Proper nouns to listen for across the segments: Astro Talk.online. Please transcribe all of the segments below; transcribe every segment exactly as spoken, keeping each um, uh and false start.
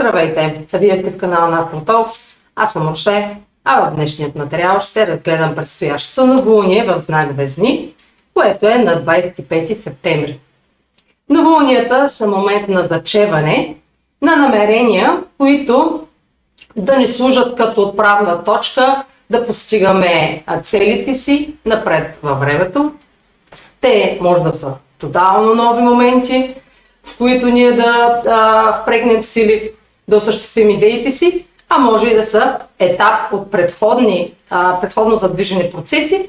Здравейте! Вие сте в канала Nathan Talks, аз съм Орше, а в днешният материал ще разгледам предстоящото новолуние в знак Везни, което е на двадесет и пети септември. Новолунията са момент на зачеване, на намерения, които да ни служат като отправна точка да постигаме целите си напред във времето. Те може да са тотално нови моменти, в които ние да а, впрегнем сили да осъществим идеите си, а може и да са етап от предходни, а, предходно задвижени процеси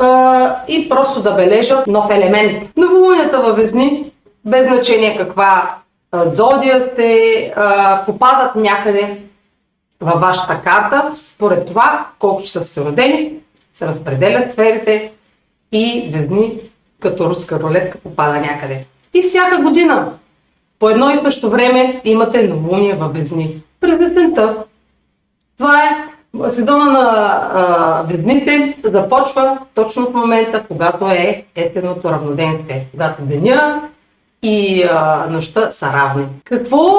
а, и просто да бележат нов елемент. Новолунията във Везни, без значение каква а, зодия сте, а, попадат някъде във вашата карта. Според това, колко часа сте родени, се разпределят сферите и Везни като руска рулетка попада някъде. И всяка година по едно и също време имате новолуние във Везни. През есента. Това е сезона на а, Везните, започва точно в момента, когато е есенното равноденствие, когато деня и а, нощта са равни. Какво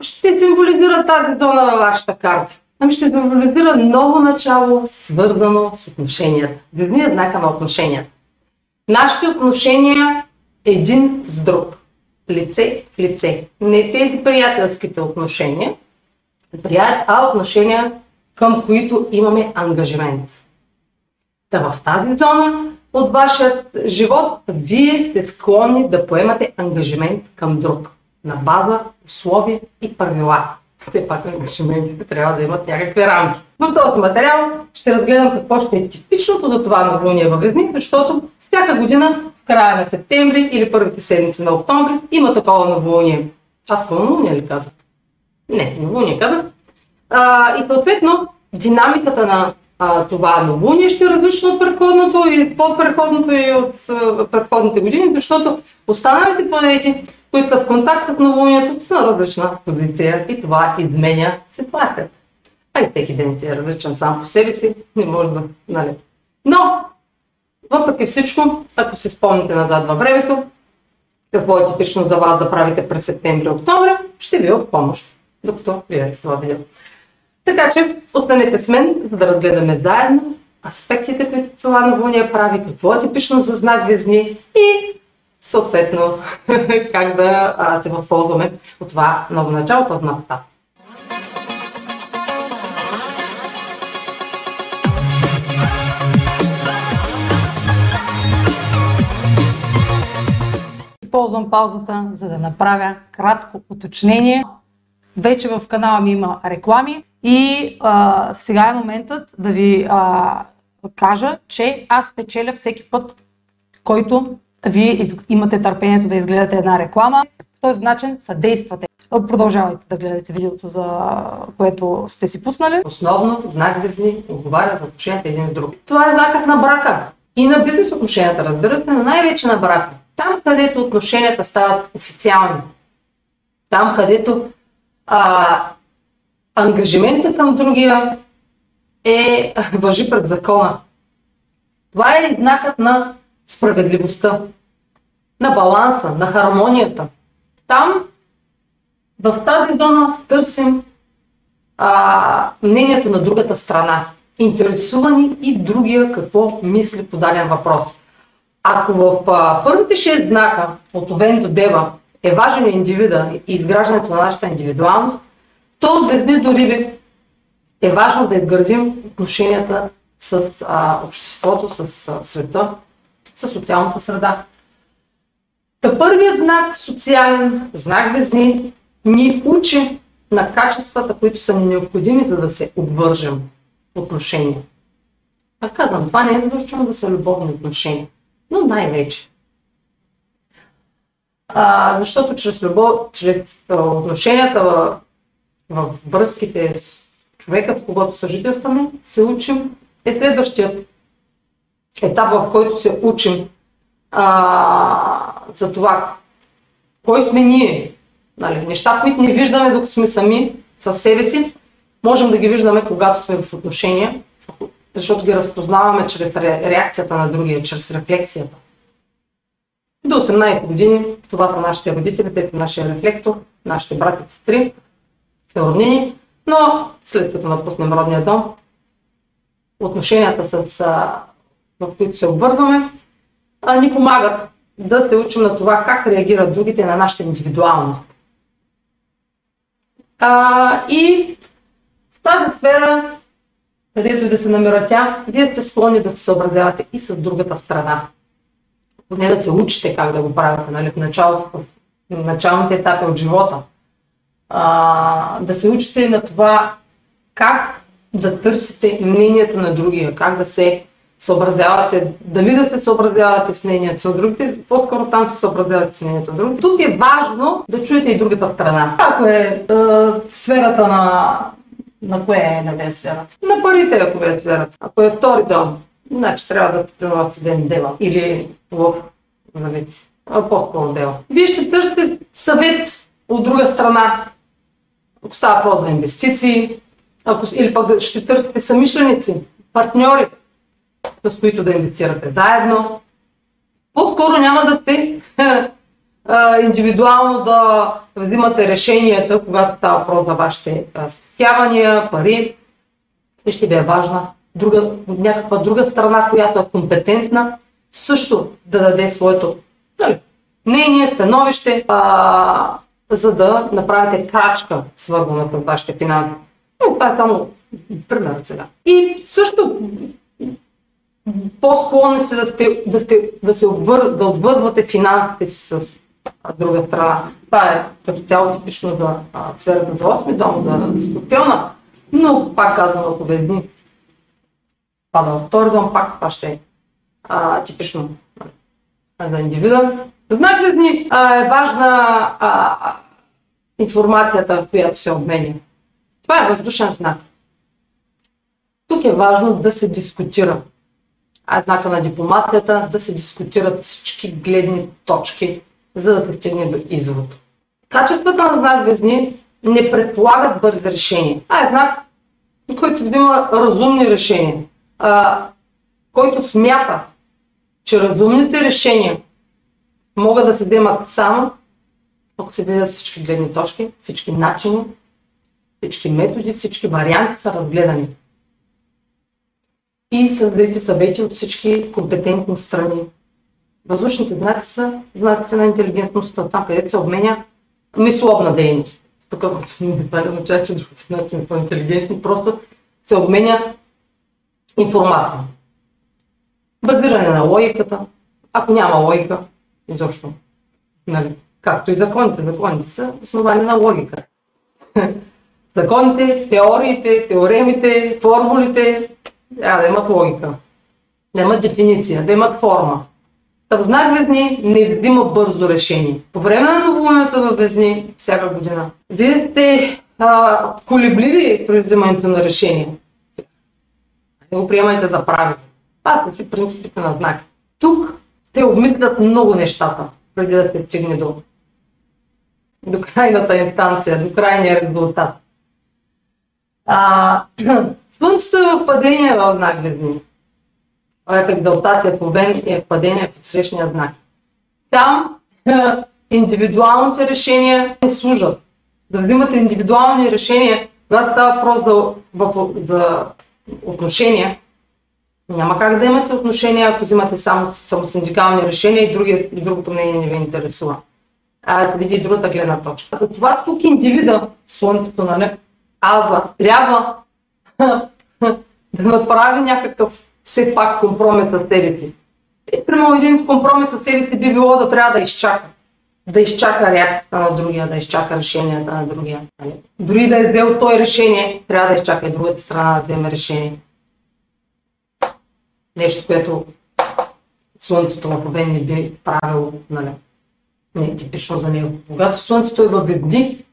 ще символизира тази зона във вашата карта? Ами ще символизира ново начало, свързано с отношенията. Везни е знака на отношенията. Нашите отношения един с друг, лице в лице. Не тези приятелските отношения, а отношения, към които имаме ангажимент. Та в тази зона от вашия живот вие сте склонни да поемате ангажимент към друг на база условия и правила. Все пак ангажиментите трябва да имат някакви рамки. В този материал ще разгледам какво ще е типичното за това новолуние във Везни, защото всяка година края на септември или първите седмици на октомври има такова новолуние. Аз пълнолуние ли казах? Не, новолуние казах. А, и съответно динамиката на а, това новолуние ще е различно от предходното и по-предходното и от а, предходните години, защото останалите планети, които са в контакт с новолунието, са на различна позиция и това изменя ситуацията. А и всеки ден си е различен сам по себе си, не може да... Нали. Но! Въпреки всичко, ако си спомните назад във времето, какво е типично за вас да правите през септември-октомври, ще ви е от помощ, докато видите това видео. Така че останете с мен, за да разгледаме заедно аспектите, които това новолуние прави, какво е типично за знак Везни и съответно как да се възползваме от това ново начало, този нов етап. Ползвам паузата, за да направя кратко уточнение. Вече в канала ми има реклами и а, сега е моментът да ви а, кажа, че аз печеля всеки път, който вие имате търпението да изгледате една реклама. По този начин съдействате. Продължавайте да гледате видеото, за което сте си пуснали. Основно знак Везни отговаря за отношенията един и друг. Това е знакът на брака и на бизнес отношенията, разбира се, но най-вече на брака. Там, където отношенията стават официални, там, където а, ангажиментът към другия е важи пред закона. Това е знакът на справедливостта, на баланса, на хармонията. Там, в тази зона, търсим а, мнението на другата страна. Интересувани и другия какво мисли по даден въпрос. Ако в а, първите шест знака от Овен до Дева е важен индивида и изграждането на нашата индивидуалност, то от Везни до Риби е важно да изградим отношенията с а, обществото, с а, света, с социалната среда. Та първият знак, социален знак Везни, ни учи на качествата, които са ни необходими, за да се обвържем в отношения. Така казвам, това не е задължително да са любовни отношения. Но най-вече. Защото чрез любов, чрез отношенията в, в връзките с човека, с когото съжителстваме, се учим. Е следващият етап, в който се учим а, за това, кой сме ние. Нали, неща, които не виждаме, докато сме сами със себе си, можем да ги виждаме, когато сме в отношения. Защото ги разпознаваме чрез реакцията на другия, чрез рефлексията. До осемнадесет години, това са нашите родители, те са нашия рефлектор, нашите брати и сестри. феорнини, но след като напуснем родния дом, отношенията, с, в които се обвързваме, ни помагат да се учим на това как реагират другите на нашата индивидуалност. А, и в тази сфера, където и да се намира тя, вие сте склонни да се съобразявате и с другата страна. Поне да се учите как да го правите, нали, в, началото, в началните етапи от живота. А, да се учите на това как да търсите мнението на другия, как да се съобразявате, дали да се съобразявате с мнението на другите, по-скоро там се съобразявате с мнението на другите. Тук е важно да чуете и другата страна. Ако е, е в сферата на... На кое е на вие сферата? На парите, ако вие сферата. Ако е втори дом, значи трябва да сте в цеден дела или в завици, по-скоро дела. Вие ще търсите съвет от друга страна, ако става въпрос за инвестиции, ако, или пък ще търсите съмишленици, партньори, с които да инвестирате заедно. По-скоро няма да сте индивидуално да взимате решенията, когато става въпрос за вашите спестявания, пари. И ще ви е важна друга, някаква друга страна, която е компетентна, също да даде своето дали, мнение, становище, а, за да направите крачка, свързана с вашите финанси. Но това е само пример сега. И също по-склонни се да, сте, да, сте, да, се обвър, да обвързвате финансите си с друга страна. Това е като цяло типично за а, сферата за осми дом, за Скорпиона, но пак казвам, ако везни пада във втори дом, пак това ще е а, типично за индивида. Знак Везни а, е важна а, информацията, която се обменя. Това е въздушен знак. Тук е важно да се дискутира. А знака на дипломацията да се дискутират всички гледни точки, за да се стигне до извод. Качествата на знак Везни не предполагат бързи решения. А е знак, който взима разумни решения, а, който смята, че разумните решения могат да се вземат само, ако се видят всички гледни точки, всички начини, всички методи, всички варианти са разгледани. И са дадете съвети от всички компетентни страни. Въздушните знаци са знаци на интелигентността, там където се обменя мисловна дейност. Тук това не означава, че другите знаци не са интелигентни, просто се обменя информация. Базиране на логиката, ако няма логика, изобщо. Нали? Както и законите. Законите са основани на логика. Законите, теориите, теоремите, формулите, трябва да имат логика, да имат дефиниция, да имат форма. В знак Везни не взима бързо решение. По време на новолунието във Везни, всяка година, вие сте а, колебливи при взимането на решение. Не го приемайте за правило. Това са си принципите на знак. Тук сте обмислят много нещата, преди да се стигне до, до крайната инстанция, до крайния резултат. А, слънцето е в падение в знак Везни. Това е в екзалтация по Вен и е в падение в срещния знак. Там индивидуалните решения не служат. Да взимате индивидуални решения, когато става въпрос за, за отношения, няма как да имате отношения, ако взимате само, само синдикални решения и, други, и другото мнение не ви интересува. А да се види и другата гледна точка. Затова тук индивида, слънцето на неб, Аза трябва да направи някакъв все пак компромис с себе си. И прямо един компромис с себе си би било да трябва да изчака. Да изчака реакцията на другия, да изчака решенията на другия. Дори да е взел той решение, трябва да изчака и другата страна да вземе решение. Нещо, което слънцето в Вен не би правило, нали? Не е типично за него. Когато слънцето е във Везни,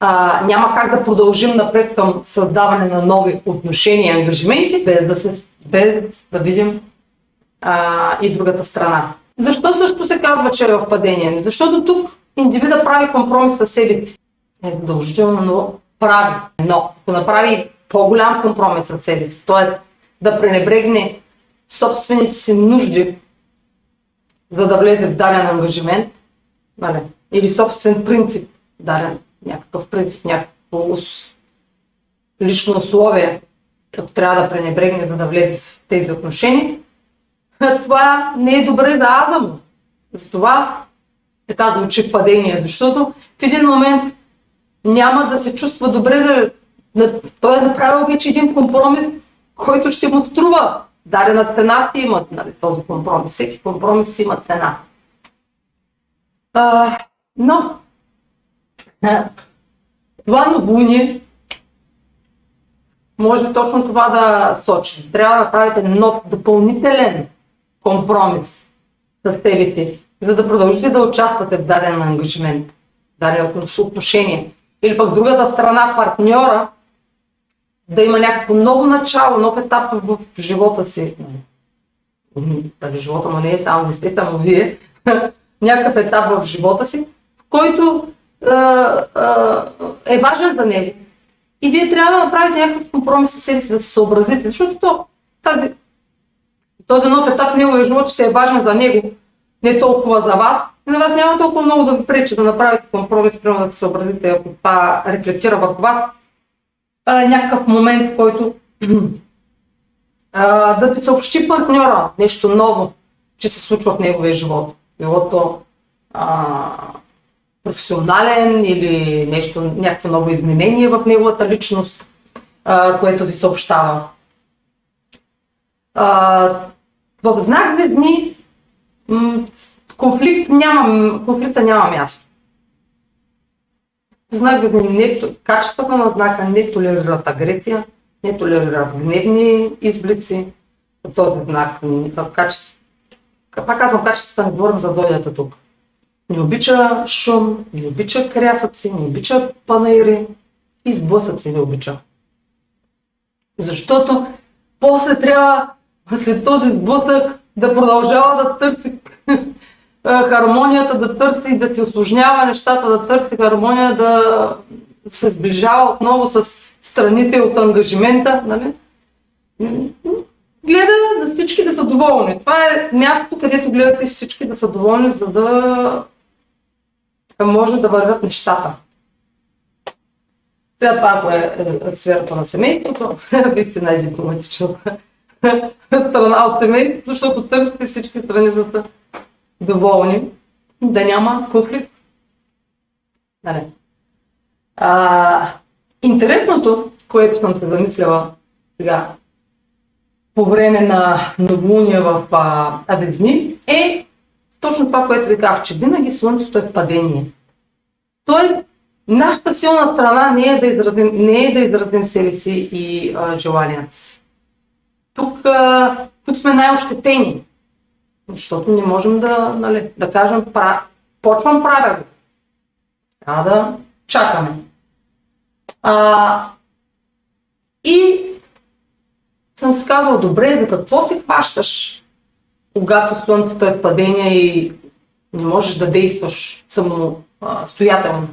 А, няма как да продължим напред към създаване на нови отношения и ангажименти, без да, се, без да видим а, и другата страна. Защо също се казва, че е в падение? Защото тук индивида прави компромис със себе си. Е задължително, но прави. Но ако направи по-голям компромис със себе си, т.е. да пренебрегне собствените си нужди, за да влезе в даден ангажимент, нали? Или собствен принцип, даден някакъв принцип, някакъв лично условие, като трябва да пренебрегне, за да влезе в тези отношения, това не е добре за азъм. Затова така звучи падение, защото в един момент няма да се чувства добре, за... той е направил вече един компромис, който ще му струва. Дарена цена си имат, нали, този компромис. Всеки компромис има цена. А, но а, това новолуние може точно това да сочи. Трябва да направите нов допълнителен компромис с себе си, за да продължите да участвате в даден ангажимент, даден отношение. Или пък другата страна, партньора, да има някакво ново начало, нов етап в живота си. Дали живота му не е само, не сте само вие. Някакъв етап в живота си, в който е, е важен за него. И вие трябва да направите някакъв компромис с себе си, да се съобразите, защото то, тази, този нов етап в неговия живот ще е важен за него, не толкова за вас. И на вас няма толкова много да ви пречи да направите компромис, примерно да се съобразите, ако това рефлектира върху вас. Това е някакъв момент, в който а, да ви съобщи партньора нещо ново, че се случва в неговия живот. Било то а, професионален или нещо, някакво ново изменение в неговата личност, а, което ви съобщава. А, в знак Близни конфликт няма, конфликта няма място. Знак Близни, качеството на знака не толерират агресия, не толерират гневни изблици. Този знак в качеството. Пак казвам, качеството, не говорим за дойдата тук. Не обича шум, не обича крясъци, не обича панаири и сблъсъци не обича. Защото после трябва, след този сблъсък, да продължава да търси хармонията, да търси, да си усложнява нещата, да търси хармония, да се сближава отново с страните от ангажимента. Нали? Гледа на всички да са доволни. Това е място, където гледате всички да са доволни, за да може да вървят нещата. Сега това, ако е сферата на семейството, вие сте най-дипломатичната страна от семейството, защото търсите всички страни да са доволни, да няма конфликт. Дале. А, интересното, което съм се замисляла сега, по време на новолуния в Близни, е точно това, което ви казах, че винаги Слънцето е в падение. Тоест, нашата силна страна не е да изразим, не е да изразим себе си и а, желанията си. Тук, а, тук сме най-ощетени, защото не можем да, нали, да кажем, прав... почвам правя го. Трябва да чакаме. А, и съм си казвала, добре, за какво се хващаш, когато Слънцето е в падение и не можеш да действаш самостоятелно?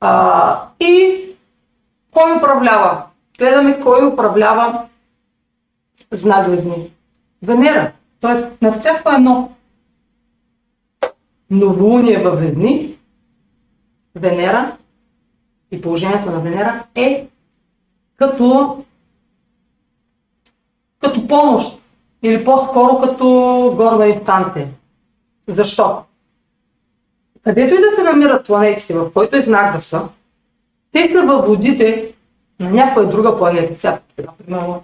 А, и кой управлява? Гледаме кой управлява знак Близни. Венера, т.е. на всяко едно новолуние във Близни, Венера и положението на Венера е като като помощ или по-скоро като горна инстанция. Защо? Където и да се намират планетите, в който е знак да са, те са във водите на някоя друга планета. Сега, примерно,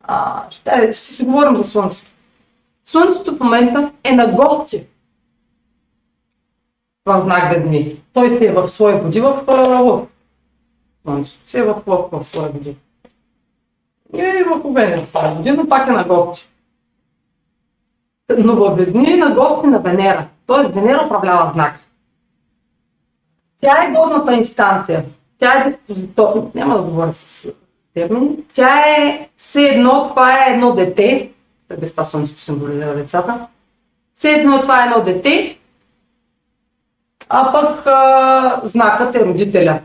а, ще, ще си говорим за Слънцето. Слънцето в момента е на гости в знак Близни. Той сте е в своя води в Лъв. Слънцето си е в Лъв в своя води. И в Венера тази година пак е на гости. Но във Близни е на гости на Венера. Тоест Венера управлява знак. Тя е горната инстанция. Тя е диспозитор. Няма да говоря с термини. Тя е все едно, това е едно дете. Без това Слънцето символизира децата. Все едно, това е едно дете. А пък а, знакът е родителя.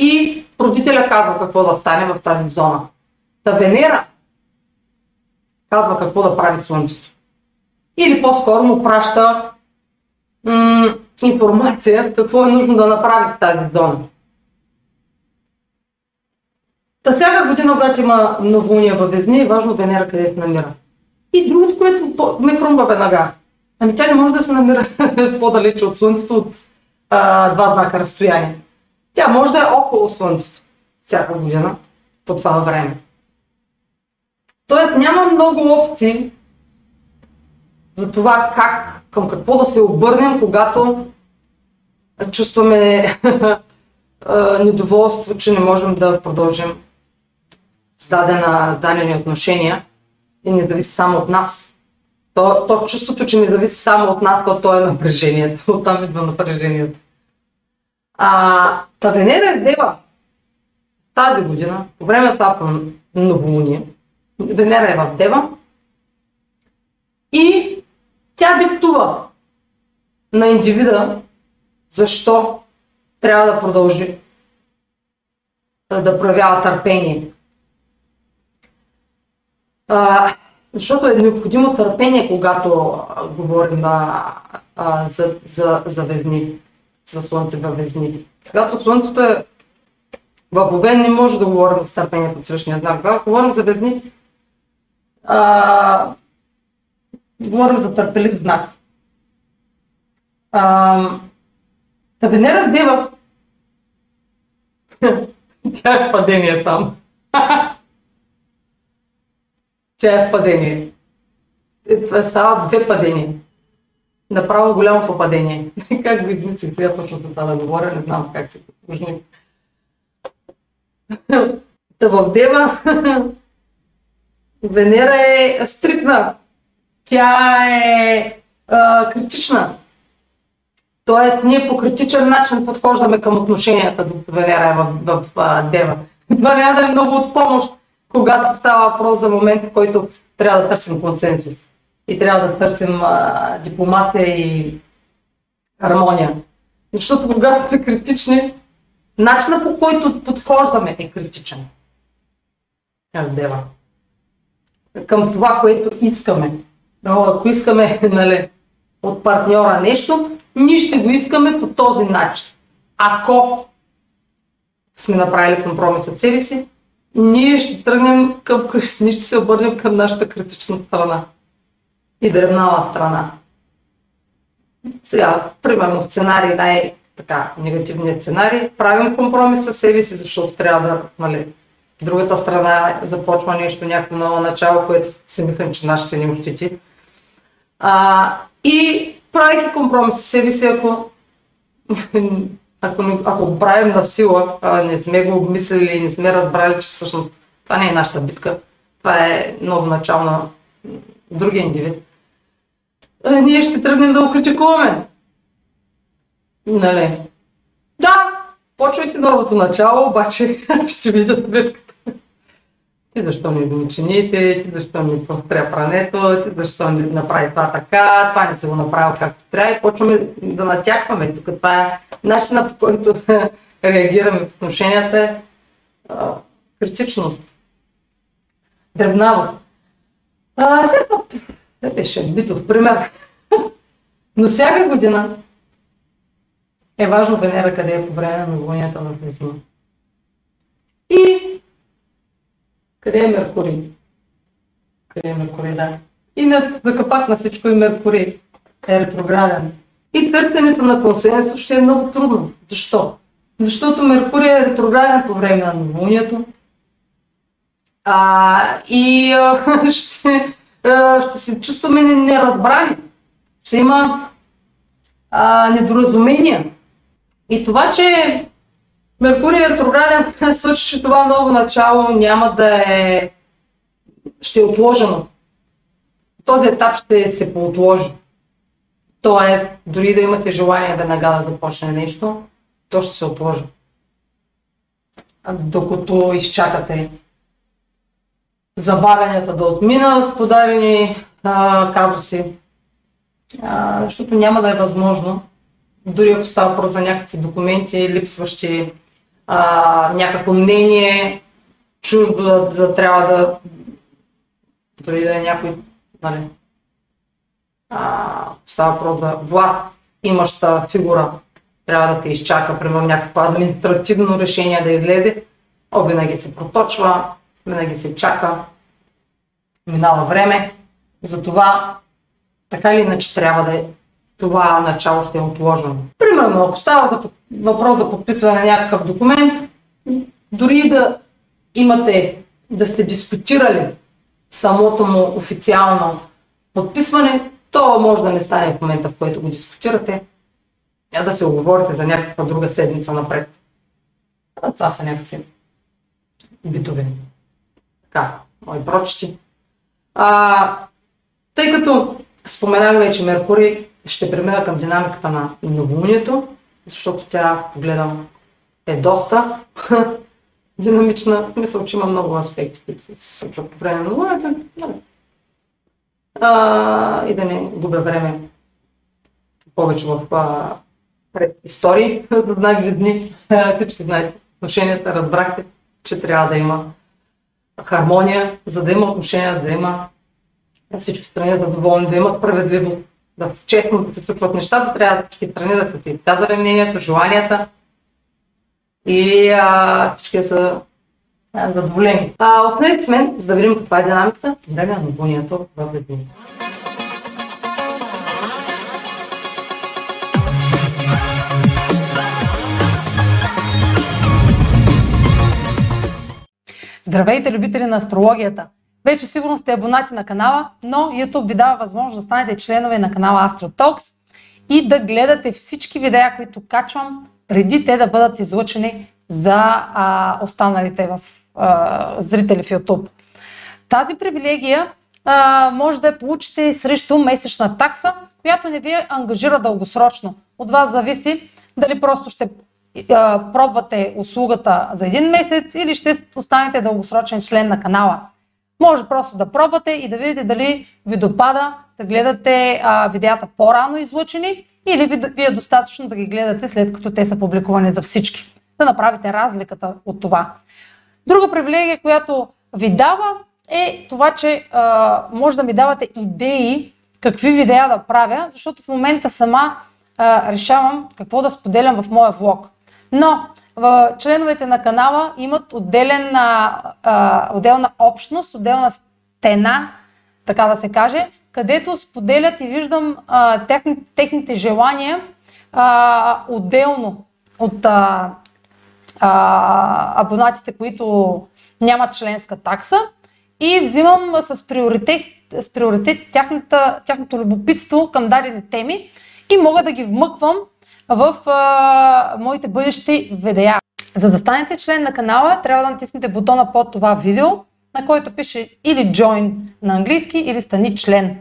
И родителя казва какво да стане в тази зона. Та Венера казва какво да прави Слънцето. Или по-скоро му праща м- информация какво е нужно да направи тази зона. Та всяка година, когато има новолуние във Везни, е важно Венера къде се намира. И другото, което ме хрумва веднага. Ами тя не може да се намира по-далече от Слънцето от а, два знака разстояние. Тя може да е около Слънцето всяка година по това време. Тоест няма много опции за това как, към какво да се обърнем, когато чувстваме недоволство, че не можем да продължим с дадени отношения и не зависи само от нас. То, то чувството, че не зависи само от нас, то, то е напрежението, оттам идва напрежението. А, та Венера е в Дева тази година, по време на това новолуние, Венера е в Дева и тя диктува на индивида защо трябва да продължи да проявява търпение. А, защото е необходимо търпение, когато говорим а, а, за, за, за Везни, за Слънце във Везни. Когато Слънцето е във Овен, не може да говорим за търпение под срещния знак. Когато говорим за Везни, а, говорим за търпелив знак. А, Та Венера в Дева, тя е в падение там. Тя е в падение. Са две падения. Направо голямо попадение. Как ви измислих сега точно за това да говоря, не знам как се послужни. Та в Дева Венера е стрикна. Тя е а, критична. Тоест, ние по критичен начин подхождаме към отношенията, докато Венера е в, в, в Дева. Това няма да е много от помощ, когато става въпрос за момент, в който трябва да търсим консенсус и трябва да търсим а, дипломация и хармония. Защото когато сме критични, начинът, по който подхождаме, е критичен. Как Дева. Към това, което искаме. Но ако искаме, нали, от партньора нещо, ние ще го искаме по този начин. Ако сме направили компромис със себе си, ние ще тръгнем към, ние ще се обърнем към нашата критична страна и дребнава страна. Сега, примерно сценарий, най-така негативният сценарий, правим компромис със себе си, защото трябва да, нали, другата страна започва нещо, някакво ново начало, което си мислим, че нашите ни ощети. А, и правейки компромис с себе си, ако, ако, ако правим на сила, не сме го обмислили и не сме разбрали, че всъщност това не е нашата битка, това е ново начало на другия индивид, а, ние ще тръгнем да го критикуваме. Нали? Да, почвай си новото начало, обаче ще видя сметката. Ти защо не изми чините, ти защо не простря прането, ти защо не направи това така, това не се го направил както трябва и почваме да натякваме. Тук това е начинът, по който реагираме в отношенията, е критичност, дребнавост. А, след това не беше битов пример, но всяка година е важно Венера къде е по време на войната на Везни. И къде е Меркурий? Къде е Меркурий, да. И на, на капак на всичко и Меркурий е ретрограден. И търсенето на консенсус ще е много трудно. Защо? Защото Меркурий е ретрограден по време на новолунието. И а, ще, а, ще се чувстваме неразбрани. Ще има а, недоразумения. И това, че Меркурий е ретрограден, също, че това ново начало няма да е... ще е отложено. Този етап ще се поотложи. Тоест, дори да имате желание веднага да започне нещо, то ще се отложи. Докато изчакате забавянията да отминат подадени а, казуси, а, защото няма да е възможно, дори ако става въпрос за някакви документи, липсващи, а, някакво мнение, чуждо да, да трябва да, дори да е някой, нали, а, става въпрос за власт, имаща фигура трябва да те изчака, примерно някакво административно решение да излезе, о, винаги се проточва, винаги се чака, минава време. Затова така или иначе трябва да е, това начало ще е отложено. Примерно, ако става за въпрос за подписване на някакъв документ, дори да имате, да сте дискутирали самото му официално подписване, то може да не стане в момента, в който го дискутирате, а да се оговорите за някаква друга седмица напред. А това са някакви битови. Така, мои прочети. А, тъй като споменах вече Меркурий, ще премина към динамиката на новолунието, защото тя, погледам, е доста динамична. В смисъл, че има много аспекти, които се случват по време на новолунието. И да не губя време повече в а, предистории, за знаки дни. Всички знаете, отношенията, разбрахте, че трябва да има хармония, за да има отношения, за да има всички страни задоволни, да има справедливост, да честно да се случват нещата, трябва всички страни да са се изказали мнението, желанията и а, всички са а, задоволени. А, останете с мен, за да видим каква е динамиката и да гледаме новолунието във Везни. Здравейте, любители на астрологията! Вече сигурно сте абонати на канала, но YouTube ви дава възможност да станете членове на канала Astro Talks и да гледате всички видеа, които качвам, преди те да бъдат излъчени за а, останалите в, а, зрители в YouTube. Тази привилегия а, може да я получите срещу месечна такса, която не ви ангажира дългосрочно. От вас зависи дали просто ще пробвате услугата за един месец или ще останете дългосрочен член на канала. Може просто да пробвате и да видите дали ви допада да гледате а, видеята по-рано излъчени или ви, ви е достатъчно да ги гледате след като те са публикувани за всички. Да направите разликата от това. Друга привилегия, която ви дава, е това, че а, може да ми давате идеи какви видеа да правя, защото в момента сама а, решавам какво да споделям в моя влог. Но членовете на канала имат отделена, а, отделна общност, отделна стена, така да се каже, където споделят и виждам а, техни, техните желания а, отделно от а, а, абонатите, които нямат членска такса, и взимам с приоритет, с приоритет тяхната, тяхното любопитство към дадени теми и мога да ги вмъквам в а, моите бъдещи видеа. За да станете член на канала, трябва да натиснете бутона под това видео, на който пише или Join на английски, или Стани член.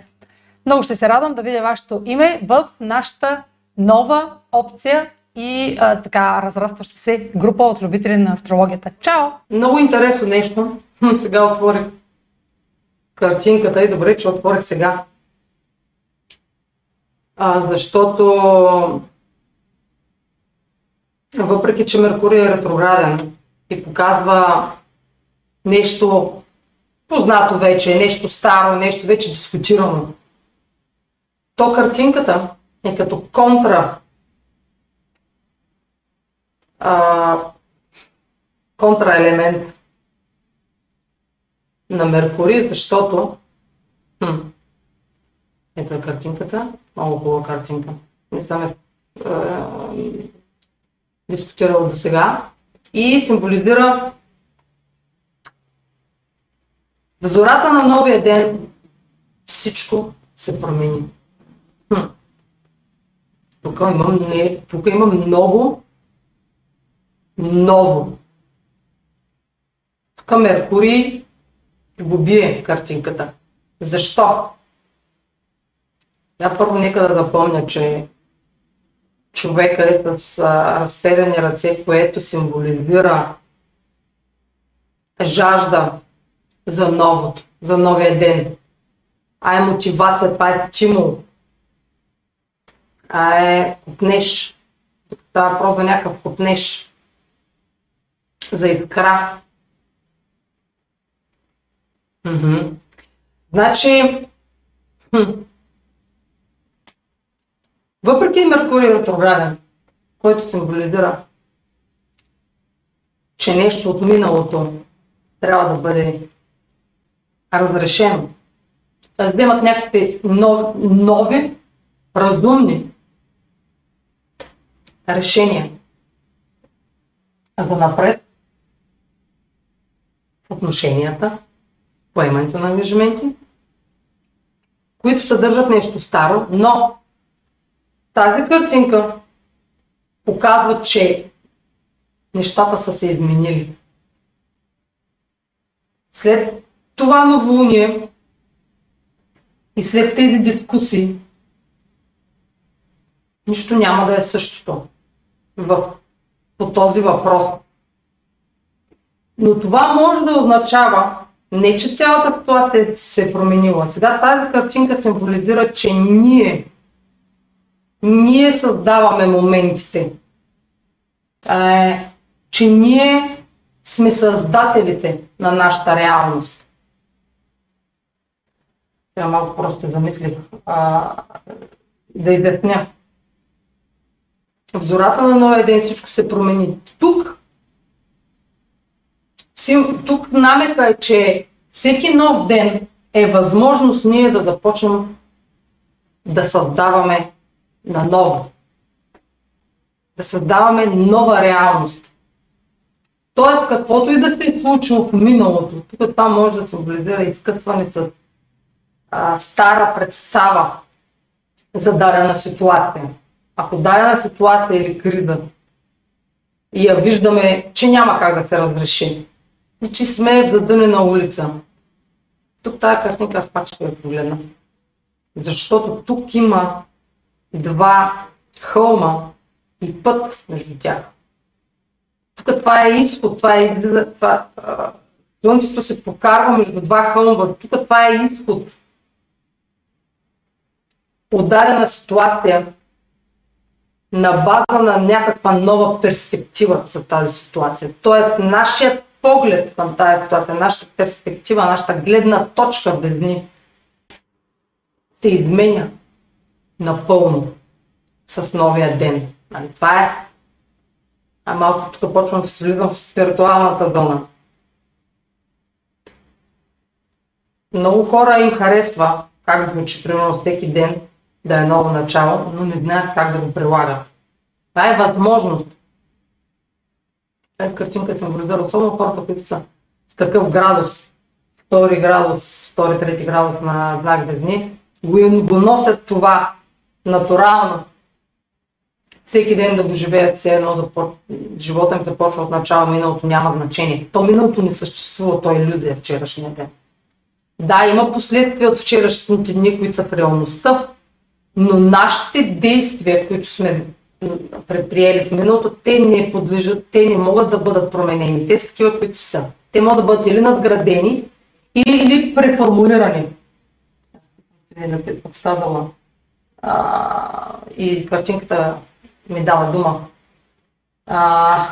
Много ще се радвам да видя вашето име в нашата нова опция и а, така разрастваща се група от любители на астрологията. Чао! Много интересно нещо. Сега отворих картинката и добре, че отворих сега. А, защото... Въпреки че Меркурий е ретрограден и показва нещо познато вече, нещо старо, нещо вече дискутирано, то картинката е като контра, а, контра елемент на Меркурий, защото хм, ето е картинката, много хубава картинка, не съм е, е дискутирала до сега, и символизира в зората на новия ден всичко се промени. Хм. Тук имам, не, тук имам много ново. Тук Меркурий го бие картинката. Защо? Я първо нека да запомня, че човека е с разперени ръце, което символизира жажда за новото, за новия ден. А е мотивация, това е стимул. А е копнеж. Тук става въпрос за някакъв копнеж. За искра. М-м-м. Значи... Въпреки Меркурий ретрограден, който символизира, че нещо от миналото трябва да бъде разрешено, да вземат някакви нов, нови, разумни решения за напред в отношенията, поемането на ангажименти, които съдържат нещо старо, но тази картинка показва, че нещата са се изменили. След това новолуние и след тези дискусии нищо няма да е същото по този въпрос. Но това може да означава не, че цялата ситуация се е променила. Сега тази картинка символизира, че ние ние създаваме моментите. Е, че ние сме създателите на нашата реалност. Сега малко просто замислих а, да изясня. Взората на новия ден, всичко се промени. Тук, тук намека е, че всеки нов ден е възможност ние да започнем да създаваме наново. Да създаваме нова реалност. Тоест, каквото и да се е случило в миналото, тук това може да символизира изкъсване с а, стара представа за дадена ситуация. Ако дадена ситуация или криза и я виждаме, че няма как да се разреши и че сме в задънена улица, тук тази картинка аз пак ще я погледна. Защото тук има два хълма и път между тях. Тук това е изход, това е излиза, това, а, слънцето се прокарва между два хълма, тук това е изход от дадена ситуация на база на някаква нова перспектива за тази ситуация. Тоест, нашия поглед към тази ситуация, нашата перспектива, нашата гледна точка без ни се изменя напълно с новия ден. Нали, това е. А малко тук почвам да се влизам в спиритуалната зона. Много хора им харесва как звучи, примерно, всеки ден да е ново начало, но не знаят как да го прилагат. Това е възможност. Тази картинка символизира особено хората, които са с такъв градус, втори градус, втори, трети градус на знак Везни, го, го носят това натурално. Всеки ден да го живеят, все едно да по... живота им започва от начало, миналото няма значение. То миналото не съществува, то е иллюзия вчерашния ден. Да, има последствия от вчерашните дни, които са в реалността, но нашите действия, които сме предприели в миналото, те не подлежат, те не могат да бъдат променени. Те са такива, които са. Те могат да бъдат или надградени, или, или преформулирани. Обсказала. И картинката ми дава дума. А,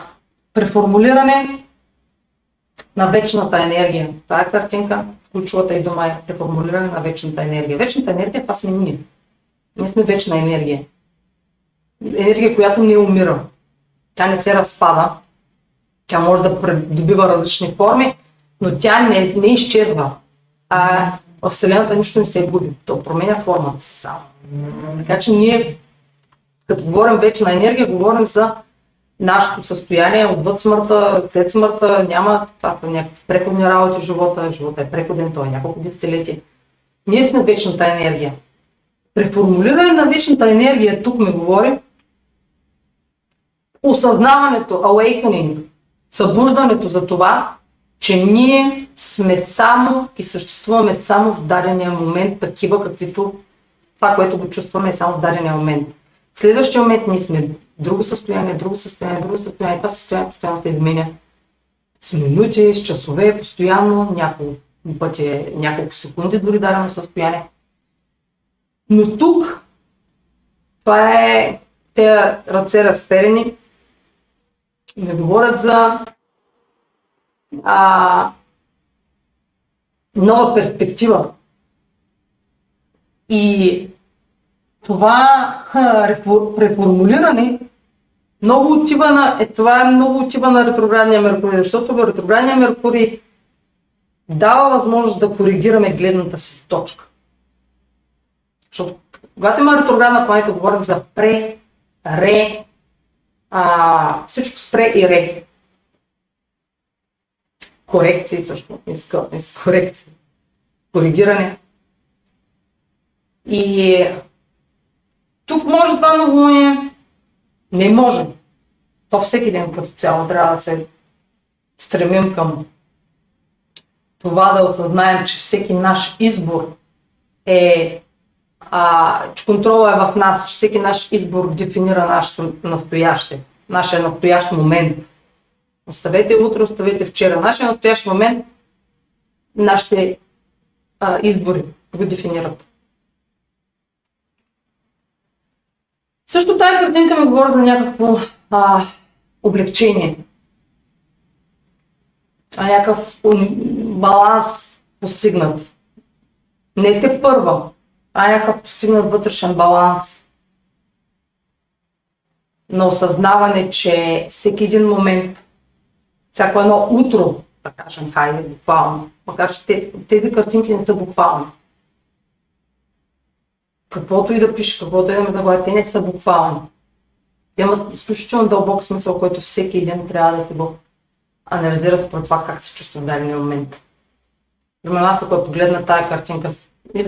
преформулиране на вечната енергия. Тая картинка, ключовата и дума е преформулиране на вечната енергия. Вечната енергия, това сме ние. Ние сме вечна енергия. Енергия, която не умира. Тя не се разпада. Тя може да придобива различни форми, но тя не, не изчезва. А във Вселената нищо не се губи. То променя формата си само. Така че ние, като говорим вечна енергия, говорим за нашето състояние отвъд смъртта, след смъртта, няма това са някакви преходни работи в живота, живота е преходен, той е няколко десетилетия. Ние сме вечната енергия. При формулиране на вечната енергия, тук ми говорим, осъзнаването, awakening, събуждането за това, че ние сме само и съществуваме само в дадения момент, такива каквито това, което го чувстваме е само в дадения момент. В следващия момент ние сме друго състояние, друго състояние, друго състояние, това състояние постоянно се изменя с минути, с часове, постоянно, няколко пъти, няколко секунди дори дадено състояние. Но тук, това е, тези ръце разперени, не говорят за а, нова перспектива и това преформулиране много отива на, е, това е много отива на ретроградния Меркурий, защото ретроградния Меркурий дава възможност да коригираме гледната си точка. Защото когато има ретроградна планета, говорим за пре, ре, а, всичко с пре и ре. Корекции също, не с корекции, коригиране. И тук може това новолуние, не може. То всеки ден като цяло трябва да се стремим към това да осъзнаем, че всеки наш избор е, а, че контрола е в нас, че всеки наш избор дефинира нашето настояще, нашия настоящ момент. Оставете утре, оставете вчера. Нашия настоящ момент, нашите а, избори го дефинират. Също тази картинка ми говори за някакво а, облегчение. А някакъв баланс постигнат. Не те първа, а някакъв постигнат вътрешен баланс. На осъзнаване, че всеки един момент, всяко едно утро, да кажем, хайде, буквално. Макар че тези картинки не са буквални. Каквото и да пише, каквото и да ме заглавя, те не са буквални. Те имат изключително дълбок смисъл, който всеки един трябва да се го анализира според това как се чувства в дадения момент. Примерно аз, ако погледна тая картинка,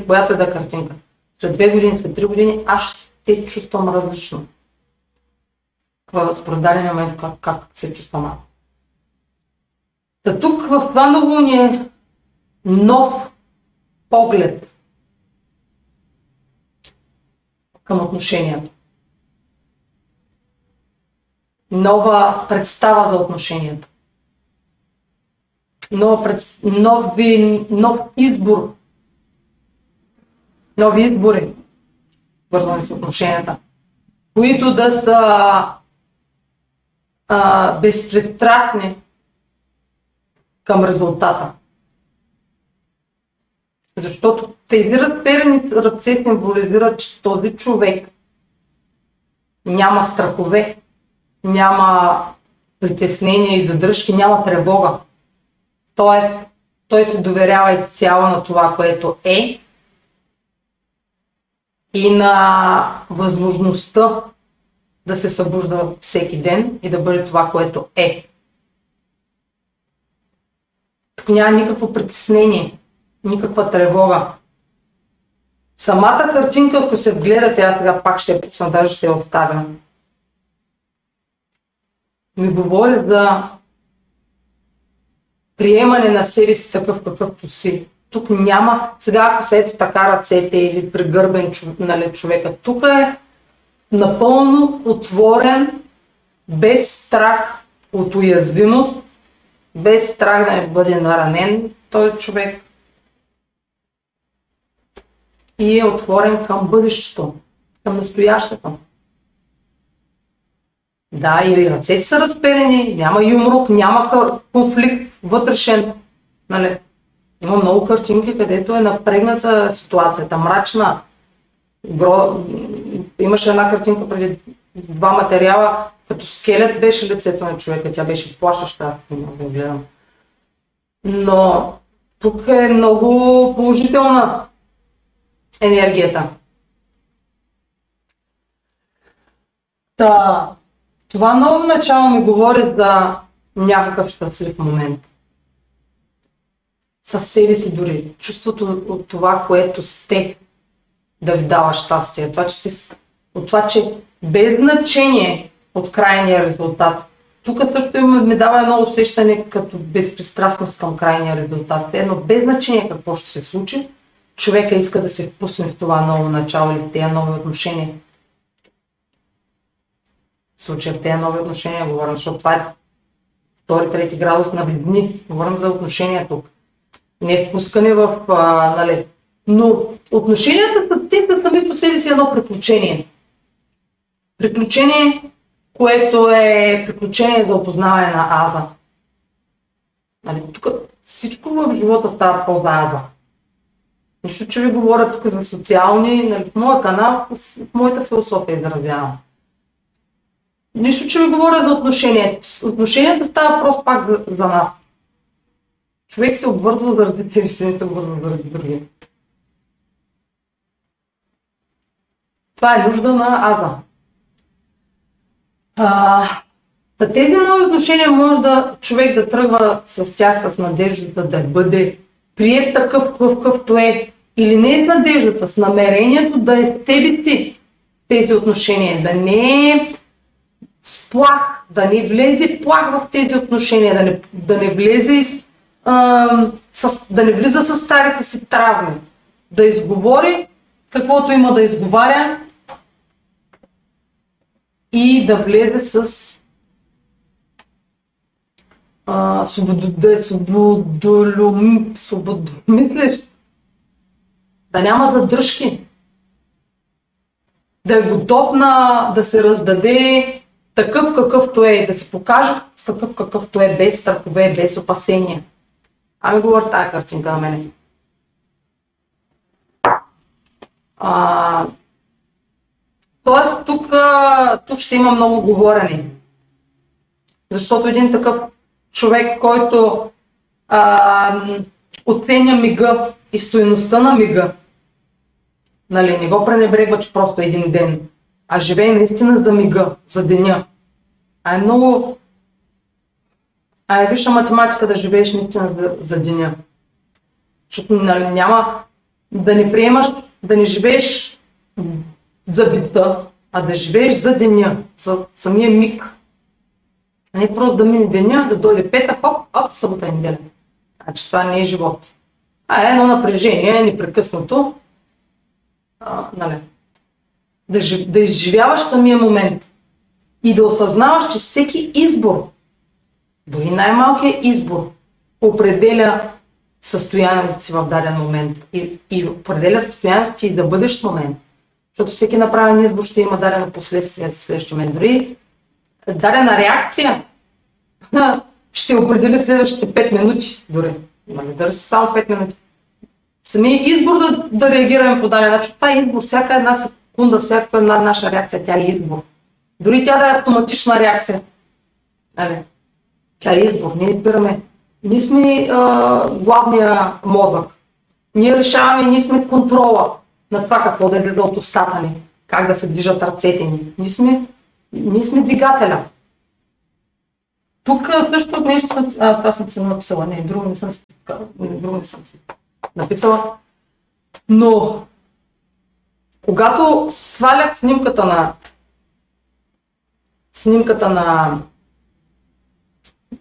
която е да картинка, след две години, след три години, аз те чувствам различно. Според дадения момент как, как се чувствам. Та тук в това новолуние нов поглед към отношенията. Нова представа за отношенията. Нов, пред... нов, би... нов избор. Нови избори, свързани с отношенията, които да са а, безпристрастни към резултата. Защото тези разперени ръце символизират, че този човек няма страхове, няма притеснения и задръжки, няма тревога. Тоест, той се доверява изцяло на това, което е и на възможността да се събужда всеки ден и да бъде това, което е. Тук няма никакво притеснение, никаква тревога. Самата картинка, ако се вгледате, аз сега пак ще я пусна, даже ще я оставям. Ми говори за приемане на себе си такъв какъвто си. Тук няма, сега ако са ето така ръцете или прегърбен нали, човека, тук е напълно отворен, без страх от уязвимост, без страх да не бъде наранен този човек. И е отворен към бъдещето, към настоящето. Да, или ръцете са разперени, няма юмрук, няма конфликт вътрешен. Нали? Има много картинки, където е напрегната ситуацията, мрачна. Гро... Имаше една картинка преди два материала, като скелет беше лицето на човека, тя беше плашеща, аз не мога да гледам. Но тук е много положителна енергията. Та, това ново начало ми говори за някакъв щастлив момент. Със себе си дори. Чувството от това, което сте, да ви дава щастие. От това, че, сте, от това, че без значение от крайния резултат. Тук също ми дава едно усещане като безпристрастност към крайния резултат. Едно без значение какво ще се случи, човека иска да се впусне в това ново начало или в тези нови отношения. В случая в тези нови отношения говорим, защото това е втори трети градус на Близнаци. Говорим за отношения тук. Не е впускане в... А, нали. Но отношенията са те сами по себе си едно приключение. Приключение, което е приключение за опознаване на аза. Нали, тук всичко в живота става по-аза. Нищо, че ви говоря тук за социални, нали, в моя канал, в моята философия изразявам. Нищо, че ви говоря за отношения. Отношенията става просто пак за, за нас. Човек се обвързва заради тебе си, не се обвързва заради другия. Това е нужда на аза. А, да тези нови отношения може да човек да тръгва с тях с надеждата да бъде прият такъв, какъвто е. Или не с надеждата, с намерението да е с тебе си в тези отношения. Да не е с плах, да не влезе плах в тези отношения, да не, да не влезе с С, да не влиза с старите си травми, да изговори каквото има да изговаря и да влезе с а, свободо, свободолюм, свободомислещ, да няма задръжки, да е готов на, да се раздаде такъв какъвто е, да се покаже такъв какъвто е, без страхове, без опасения. Ами говори тази картинка на мене. А, тоест тук, тук ще има много говорене. Защото един такъв човек, който а, оценя мига и стойността на мига, нали, не го пренебрегва, че просто един ден, а живее наистина за мига, за деня. А е много... А е висша математика да живееш наистина за, за деня. Защото нали, няма да не приемаш, да не живееш за бита, а да живееш за деня, за самия миг. А не просто да мине деня, да дойде петък, хоп, оп, събота и неделя. Значи това не е живот. А е едно напрежение, е непрекъснато. А, нали. да, да изживяваш самия момент и да осъзнаваш, че всеки избор, дори най-малкият избор определя състоянието си в даден момент и, и определя състоянието ти и да бъдеш момент. Защото всеки направен избор ще има дадено последствие за следващия момент. Дори дадена реакция ще определи следващите пет минути. Дори. Дори са само пет минути. Самият избор да, да реагираме по даден начин. Това е избор. Всяка една секунда, всяка една наша реакция, тя е избор. Дори тя да е автоматична реакция. Нали? Тя е избор, ние избираме. Ние сме а, главния мозък. Ние решаваме, ние сме контрола на това какво да гледа от устата ни, как да се движат ръцете ни. Ние сме, ние сме двигателя. Тук също нещо съм... А, това съм си написала. Не, друго не съм си, друго не съм си написала. Но, когато свалях снимката на... снимката на...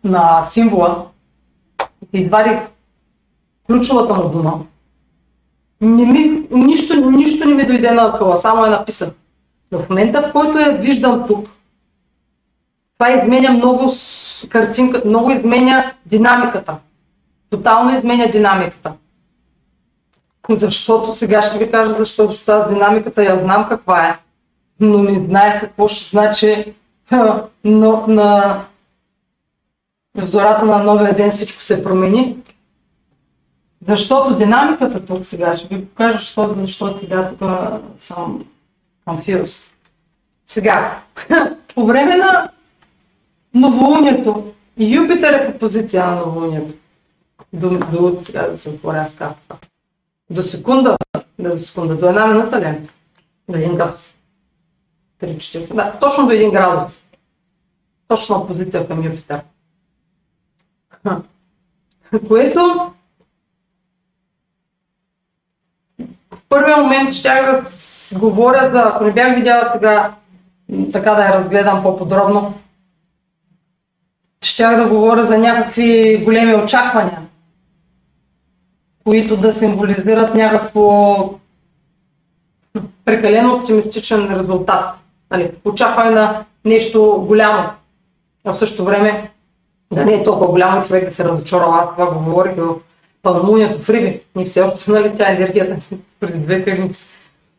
на символа и се извадих ключовата му дума, не ми, нищо, нищо не ми дойде на акъла, само я написах. Но в момента, в който я виждам тук, това изменя много картинка, много изменя динамиката. Тотално изменя динамиката. Защото сега ще ви кажа, защото, защото аз динамиката я знам каква е, но не знаех какво ще значи но, на... В зората на новия ден всичко се промени. Защото динамиката тук сега, ще ви покажа, защото, защото сега тук съм confused. Сега, по време на новолунието, Юпитер е в опозиция на новолунието. До, до сега да се отворя аз карта. До секунда, не до секунда, до една минута ли? До един градус. три, четири, да, точно до един градус. Точно опозиция към Юпитер. Което в първия момент ще да говоря за, ако не бях видяла сега, така да я разгледам по-подробно, щях да говоря за някакви големи очаквания, които да символизират някакво прекалено оптимистичен резултат. Нали, очакване на нещо голямо, а в същото време да не е толкова голямо човек да се разочарова. Аз това го говорих в пълнолунието в Риби. И все още, нали, тя енергията преди две седмици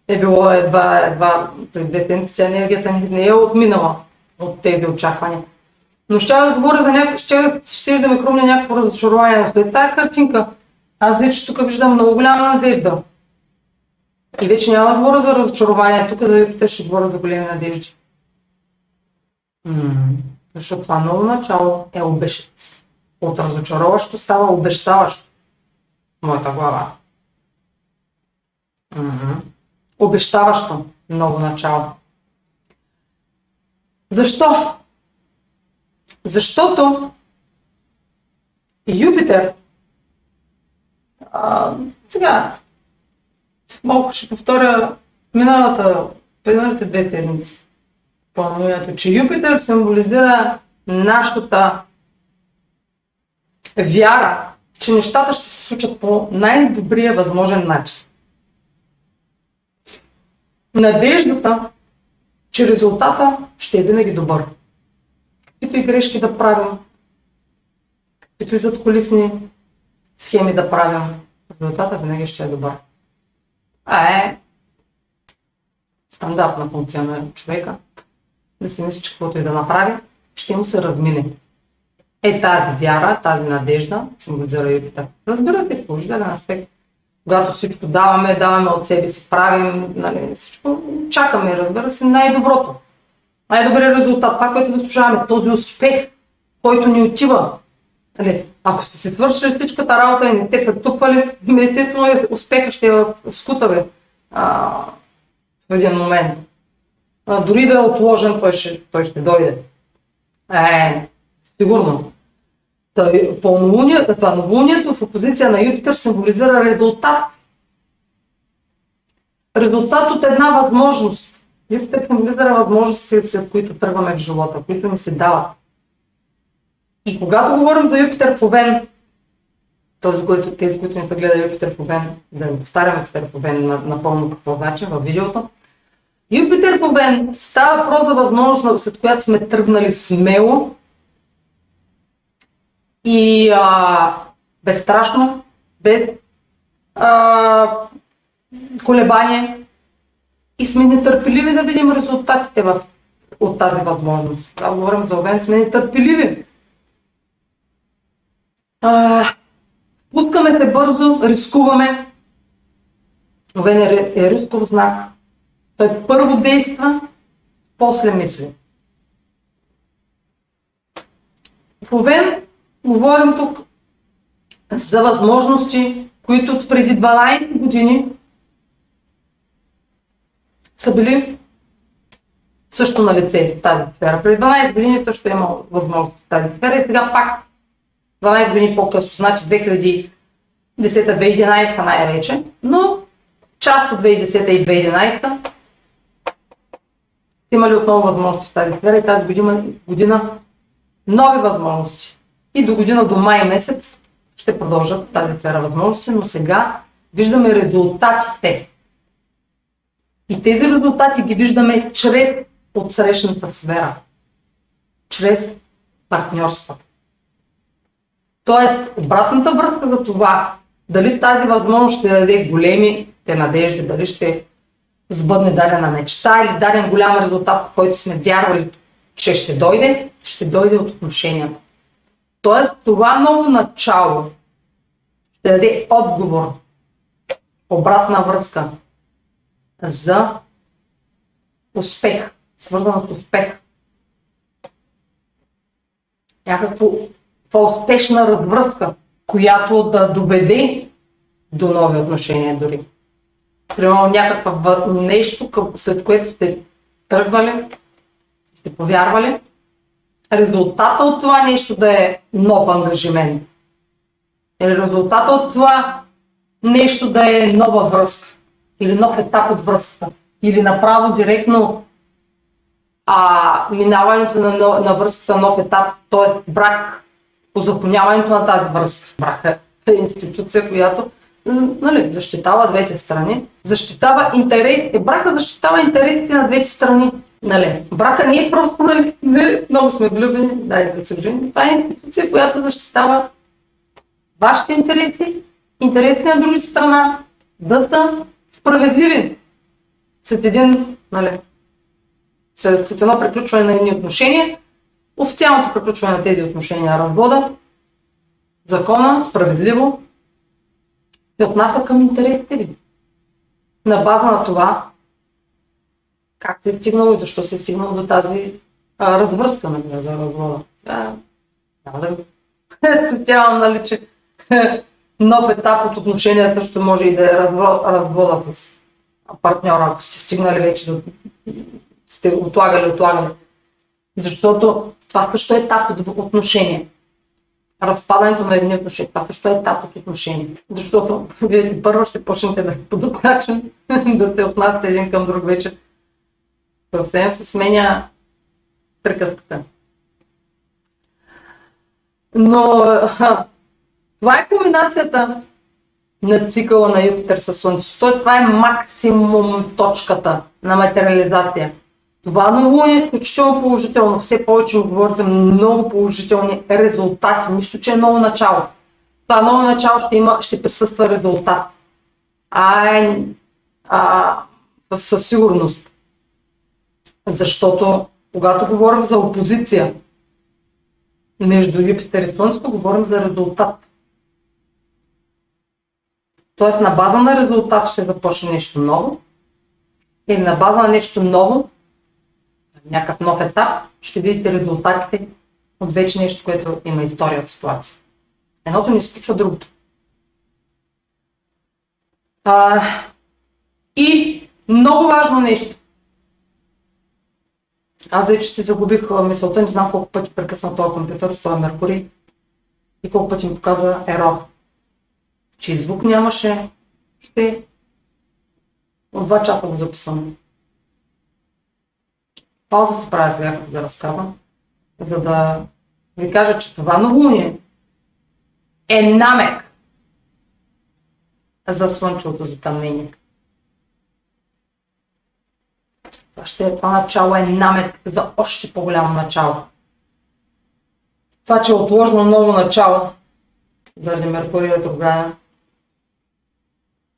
е било едва, едва преди две седмици, тя енергията не е отминала от тези очаквания. Но ще да говоря за някакво, ще, ще да ми хрумне някакво разочарование. След тази картинка, аз вече тук виждам много голяма надежда. И вече няма да говоря за разочарование. Тук да ви питаш, ще говоря за големи надежди. М-м-м. Защото това ново начало е обещ... от разочароващо става обещаващо. Моята глава. М-м-м. Обещаващо ново начало. Защо? Защото Юпитер, а, сега, малко ще повторя миналата, миналите две седмици, пълнението, че Юпитер символизира нашата вяра, че нещата ще се случат по най-добрия възможен начин. Надеждата, че резултата ще е винаги добър. Каквито и грешки да правим, каквито и задкулисни схеми да правим, резултата винаги ще е добър. А е стандартна функция на човека, да си мисли, че каквото и да направи, ще му се размине. Е тази вяра, тази надежда символизира Юпитер. Разбира се, в положителен аспект. Когато всичко даваме, даваме от себе си, правим, нали, всичко чакаме, разбира се, най-доброто. Най-добрият резултат, това, което заслужаваме, този успех, който ни отива. Нали, ако сте се свършили всичката работа и не сте претупвали, естествено успехът ще е в скутове а, в един момент. А, дори да е отложен, той ще, той ще дойде. Е, сигурно. Това новолунието в опозиция на Юпитер символизира резултат. Резултат от една възможност. Юпитер символизира възможностите, след които тръгваме в живота, които ни се дават. И когато говорим за Юпитер в Овен, тези, които не са гледали Юпитер в Овен, да не повтарям Юпитер в Овен напълно какво значи във видеото, Юпитер в Овен става въпрос за възможност, след която сме тръгнали смело и а, безстрашно, без а, колебание. И сме нетърпеливи да видим резултатите в, от тази възможност. Когато говорим за Овен, сме нетърпеливи. А, пускаме се бързо, рискуваме. Овен е, е рисков знак. Той първо действа, после мисли. В Овен говорим тук за възможности, които от преди дванайсет години са били също на лице в тази сфера. Преди дванайсет години също е имало възможност в тази сфера и сега пак дванайсет години по-късно, значи две хиляди и десета - две хиляди и единайсета най-вече, но част от две хиляди и десета и две хиляди и единайсета имали отново възможности в тази сфера и тази година, година нови възможности. И до година, до май месец, ще продължат тази сфера възможности, но сега виждаме резултатите. И тези резултати ги виждаме чрез отсрещната сфера, чрез партньорства. Тоест, обратната връзка за това, дали тази възможност ще даде големите надежди, дали ще сбъдне дадена мечта или даден голям резултат, в който сме вярвали, че ще дойде, ще дойде от отношенията. Тоест, това ново начало ще даде отговор, обратна връзка за успех, свързан с успех. Някаква успешна развръзка, която да доведе до нови отношения дори. Примерно някаква нещо, след което сте тръгвали, сте повярвали. Резултата от това нещо да е нов ангажимент. Или резултата от това нещо да е нова връзка. Или нов етап от връзката. Или направо директно а, минаването на, на, на връзката нов етап, т.е. брак, узаконяването на тази връзка. Брак е институция, която, нали, защитава двете страни, защитава интересите. Брака защитава интересите на двете страни. Нали, брака не е просто, нали, нали, много сме влюбени, дай да се влюбим. Това е институция, която защитава вашите интереси, интереси на другата страна, да са справедливи. След един, нали, след едно приключване на едни отношения, официалното приключване на тези отношения, развода, закона, справедливо, се отнася към интересите ви. на база на това как се е стигнало и защо се е стигнало до тази а, развръзка на града за развода. Сега няма да спестявам, нали, че нов етап от отношения също може и да е развода с партньора, ако сте стигнали вече до сте отлагали, отлагали. Защото това също е етап от отношения. Разпадането на едни отношения. Това също е етап от отношения. Защото вие първо ще почнете да по друг начин да се отнасяте един към друг вече. Съвсем се сменя приказката. Но това е комбинацията на цикъла на Юпитер със Слънцето. Това е максимум точката на материализация. Това новолуние е изключително положително. Все повече говорим за много положителни резултати. Нищо, че е ново начало. Това ново начало ще има, ще присъства резултат. Ай, а, със сигурност. Защото когато говорим за опозиция между Юпитер и Слънцето, говорим за резултат. Тоест на база на резултат ще започне нещо ново и на база на нещо ново, някакъв нов етап, ще видите резултатите от вече нещо, което има история от ситуация. Едното не изключва другото. А, и много важно нещо. Аз вече си загубих мисълта, не знам колко пъти прекъсна този компютър с този Меркурий и колко пъти ми показва ерор. Че и звук нямаше, ще от два часа го записвам. Пауза се правя сега, като да разказвам, за да ви кажа, че това новолуние е намек за слънчевото затъмнение. Това ще е, това начало е намек за още по-голямо начало. Това, че е отложено ново начало заради Меркурий ретрограден,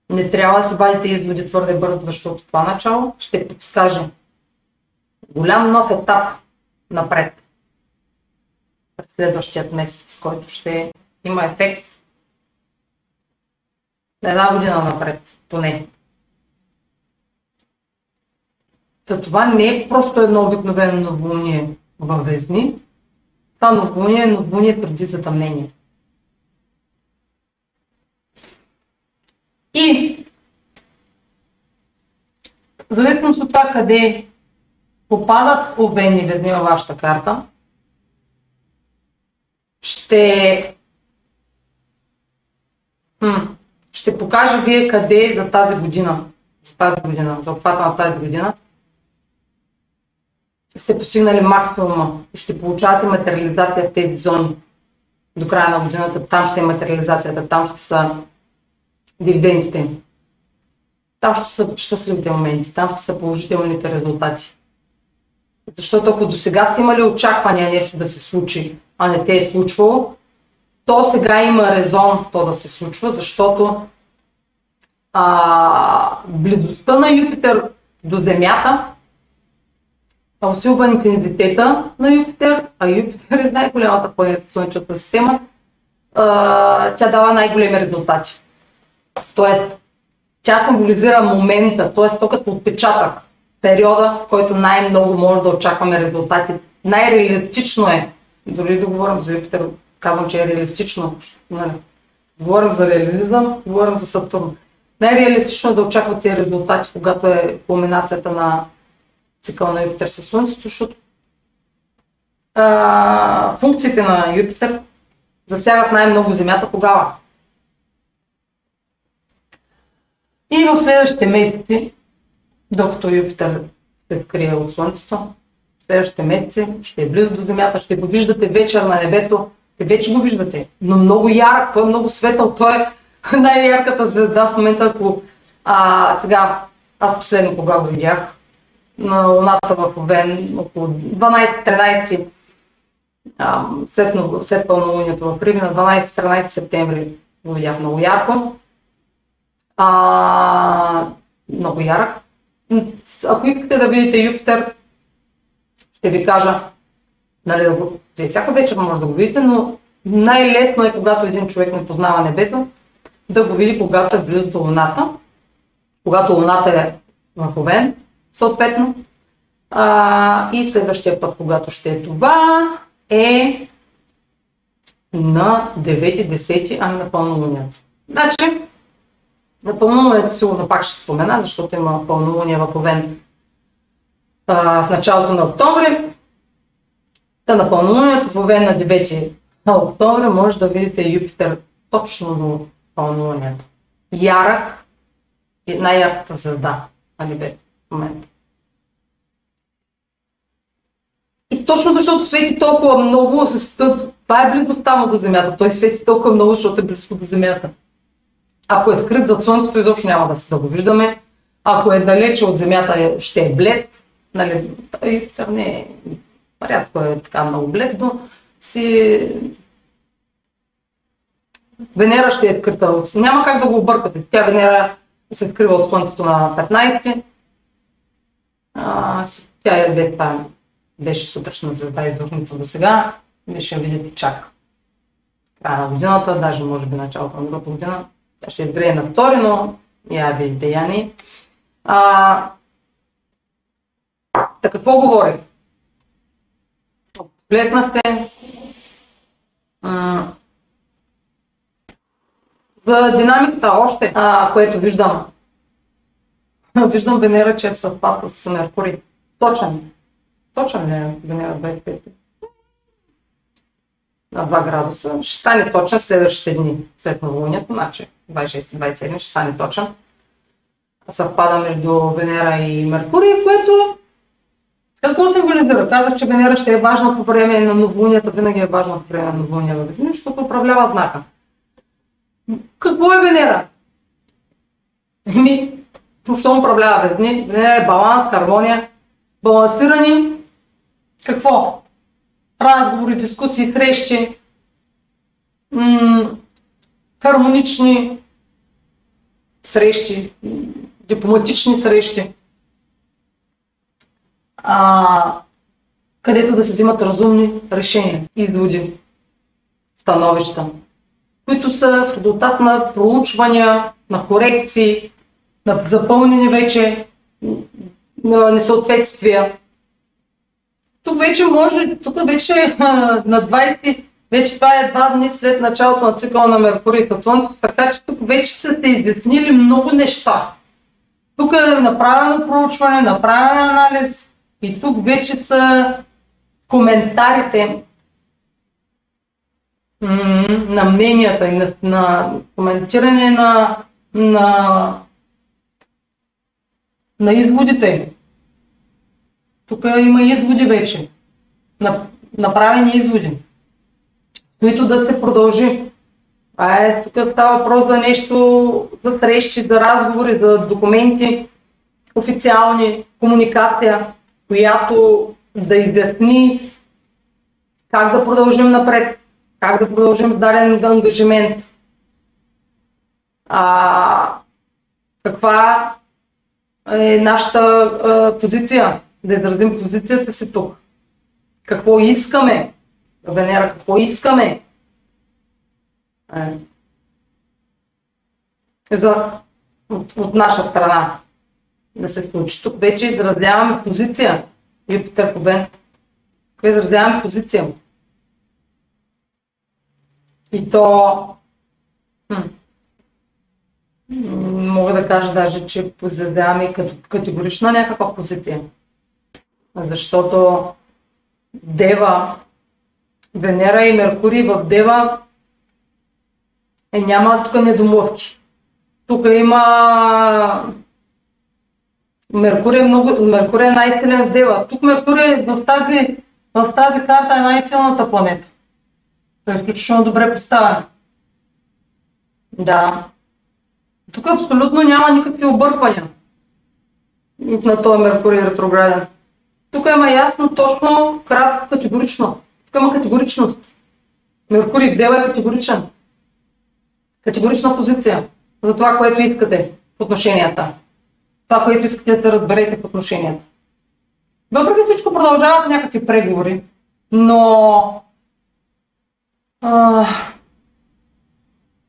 не трябва да се вадите изводи твърде бързо, защото това начало ще подскаже голям нов етап напред през следващият месец, който ще има ефект на една година напред, поне. Та това не е просто едно обикновено новолуние във Везни, това новолуние е новолуние преди затъмнение. И в зависимост от това къде попадат овен и Везни във вашата карта, ще, хм, ще покажа вие къде е за тази година, за тази година, за обхвата на тази година, сте постигнали максимума и ще получавате материализация в тези зони до края на годината. Там ще е материализацията, там ще са дивидендите, там ще са щастливите моменти, там ще са положителните резултати. Защото ако до сега сте имали очаквания нещо да се случи, а не те е случвало, то сега има резон то да се случва, защото а, близостта на Юпитер до Земята усилва интензитета на Юпитер, а Юпитер е най-голямата планета в Слънчевата система, а, тя дава най-големи резултати. Тоест, тя символизира момента, т.е. то като отпечатък, периода, в който най-много може да очакваме резултати. Най-реалистично е, дори да говорим за Юпитер, казвам, че е реалистично, нали? Говорим за реализъм, говорим за Сатурн. Най-реалистично е да очаквате резултати, когато е кулминацията на цикъл на Юпитер със Слънцето, защото а, функциите на Юпитер засягат най-много Земята тогава. И в следващите месеци, докато Юпитер се скрие от Слънцето, в следващите месеци ще е близо до Земята, ще го виждате вечер на небето, те вече го виждате, но много ярък, той е много светъл, той е най-ярката звезда в момента, ако а, сега, аз последно кога го видях, на Луната в Овен, около дванайсети тринайсети, след пълнолунието в Риби, на дванайсети тринайсети септември го видях много ярко. А, много ярък. Ако искате да видите Юпитер, ще ви кажа, нали, всяка вечер може да го видите, но най-лесно е, когато един човек не познава небето, да го види, когато е близо до Луната, когато Луната е в Овен, съответно. А, и следващия път, когато ще е това, е на девети десети, ами на пълнолунието. Значи, на пълнолунието сигурно пак ще спомена, защото има пълнолуния в Овен а, в началото на октомври. Та на пълнолунието в Овен на девети октомври може да видите Юпитер точно до пълнолунието. Ярък, най-ярката звезда на небето в момента. И точно защото свети толкова много, това е близостта му до Земята. Той свети толкова много, защото е близко до Земята. Ако е скрит зад Слънцето, изобщо няма да, да го виждаме. Ако е далече от Земята, ще е блед. Нали, Юпитер не е, рядко е така много блед, но си... Венера ще е скрита. Няма как да го объркате. Тя Венера се открива от Слънцето на петнайсети. А, тя е без тайна. Беше сутрешна звезда издухница до сега, вие ще видите чак края на годината, даже може би началото на другата година. Тя ще изгрее на втори, но я видите, я не. А... Та какво говорих? Плеснахте а... за динамиката още, а, което виждам. Виждам Венера, че е в съвпад с Меркурий. Точен. Точен е Венера двайсет и пет на два градуса. Ще стане точен следващите дни след новолунието, значи двайсет и шести двайсет и седми ще стане точен. Съвпада между Венера и Меркурий, което какво символизира? Казах, че Венера ще е важна по време на новолунията, винаги е важна по време на новолуния във Везни, защото управлява знака. Какво е Венера? Еми, въобще управлява Везни. Венера е баланс, хармония, балансирани. Какво? Разговори, дискусии, срещи, хармонични срещи, дипломатични срещи, а, където да се взимат разумни решения, изводи, становища, които са в резултат на проучвания, на корекции, на запълнени вече на несъответствия. Тук вече може, тук вече на двайсети, вече това е два дни след началото на цикъла на Меркурий със Слънцето, така че тук вече са се изяснили много неща. Тук е направено проучване, направен анализ и тук вече са коментарите на мненията и на, на коментиране на, на, на изводите. Тук има изводи вече, направени изводи, които да се продължи. А е, тук става въпрос за нещо, за срещи, за разговори, за документи, официални, комуникация, която да изясни как да продължим напред, как да продължим с даден ангажимент, а, каква е нашата а, позиция. Да изразим позицията си тук. Какво искаме? Венера, какво искаме? За, от, от наша страна. Да се включи. Тук вече изразяваме позиция. Юпитер Овен. Какво изразяваме позиция? И то... Хм. Мога да кажа даже, че изразяваме като категорична някаква позиция. Защото Дева, Венера и Меркурий в Дева е, няма тук недомовки. Тук има... Меркурий е, много... Меркурий е най-силен в Дева. Тук Меркурий в тази, в тази карта е най-силната планета. Той е изключително добре поставен. Да. Тук абсолютно няма никакви обърквания на този Меркурий ретрограден. Тук има ясно, точно, кратко, категорично. Тук има категоричност. Меркурий в Дева е категоричен. Категорична позиция за това, което искате в отношенията. Това, което искате да разберете в отношенията. Въпреки всичко продължават някакви преговори, но... А,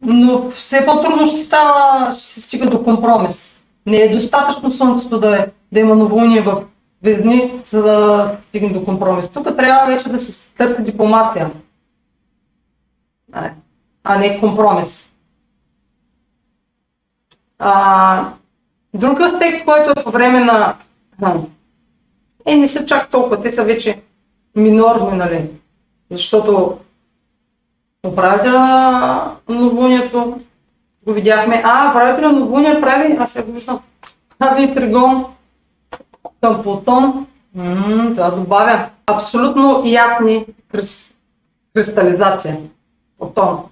но все по-трудно ще, става, ще се стига до компромис. Не е достатъчно Слънцето да, е, да има новолуние в Везни, за да се стигне до компромис. Тук трябва вече да се търси дипломация, а не компромис. А, друг аспект, който е по време на... Е, не са чак толкова, те са вече минорни, нали? Защото управителя на новолунието го видяхме. А, управителя на новолуния прави, аз сега виждам, прави тригон към Плутон. М-м, това добавя абсолютно ясни крис... кристализация. Плутон.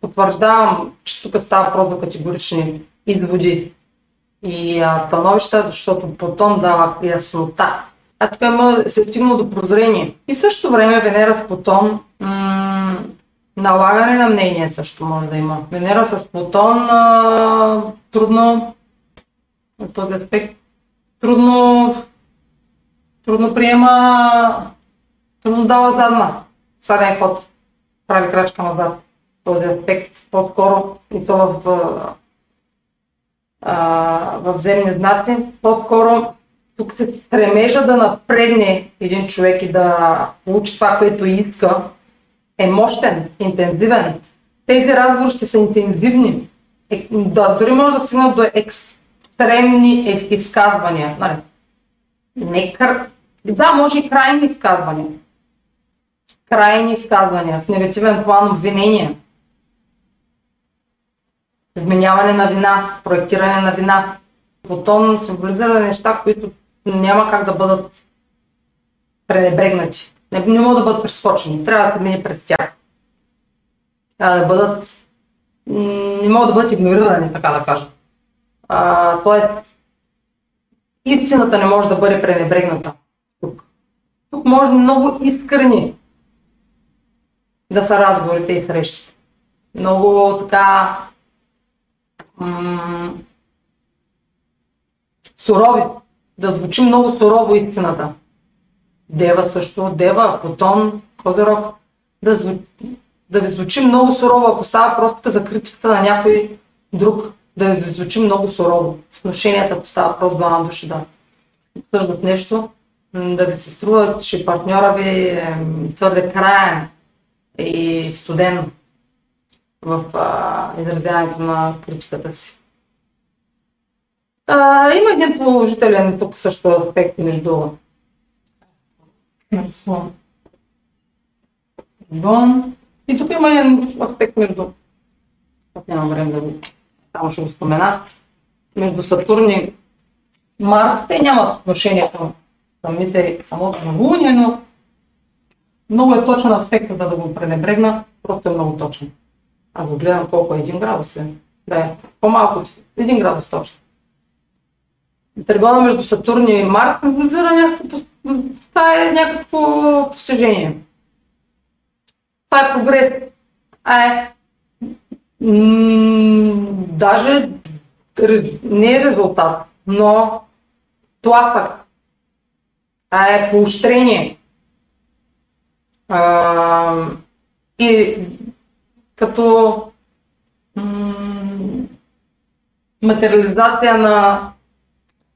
Потвърждавам, че тук става просто категорични изводи и а, становища, защото Плутон дава яснота. А тук има, се стигнало до прозрение. И също време Венера с Плутон, м- налагане на мнение също може да има. Венера с Плутон, а, трудно от този аспект, трудно, трудно приема, трудно дава задна, съден ход, прави крачка назад. Този аспект по-скоро и то в, а, в земни знаци, по-скоро тук се стремежа да напредне един човек и да получи това, което иска, е мощен, интензивен. Тези разговори ще са интензивни. Е, да, дори може да стигнат до екстремни изказвания. Нали? Не кър... Да, може и крайни изказвания. Крайни изказвания, в негативен план обвинения. Вменяване на вина, проектиране на вина. Потом символизира неща, които няма как да бъдат пренебрегнати. Не, не могат да бъдат прескочени, трябва да се мине през тях. Трябва да бъдат... Не могат да бъдат игнорирани, така да кажа. А, тоест, истината не може да бъде пренебрегната тук. Тук може много искрени да са разговорите и срещите. Много така... М- сурови. Да звучи много сурово истината. Дева също. Дева, Плутон, Козирог. Да, зву... да ви звучи много сурово, ако става просто за критиката на някой друг. Да ви звучи много сурово. В отношенията, ако става просто двама души да обсъждат нещо, да ви се струва, че партньора ви е твърде краен и студен в а, изразяването на критиката си. А, има един положителен тук също аспект между Бон. И тук има един аспект между, аз нямам време да го, само ще го спомена, между Сатурн и Марс. Те нямат отношение към самите, самото новолуние, но много е точен аспект, да го пренебрегна, просто е много точен. Аз го гледам колко е един градус е. Да е, по-малко един градус точно. Тригона между Сатурн и Марс символизира някакво, това е някакво постижение. Това е прогрес. А е, м- даже не е резултат, но тласък. А е поощрение. А, и като м- материализация на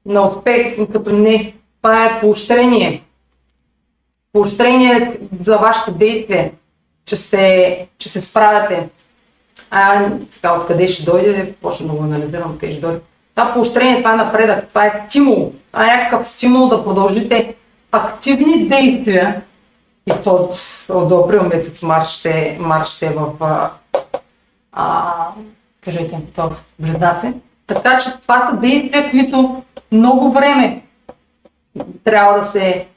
на успех, като не, това е поощрение. Поощрение за вашите действия, че се, че се справяте. А сега откъде ще дойде, почна да го анализирам, откъде ще дойде. Това поощрение, това е напредък, това е стимул. Това е някакъв стимул да продължите активни действия. И то от април месец март ще, март ще е в, а, а, кажете, в Близнаци. Така че това са действия, които много време трябва да се...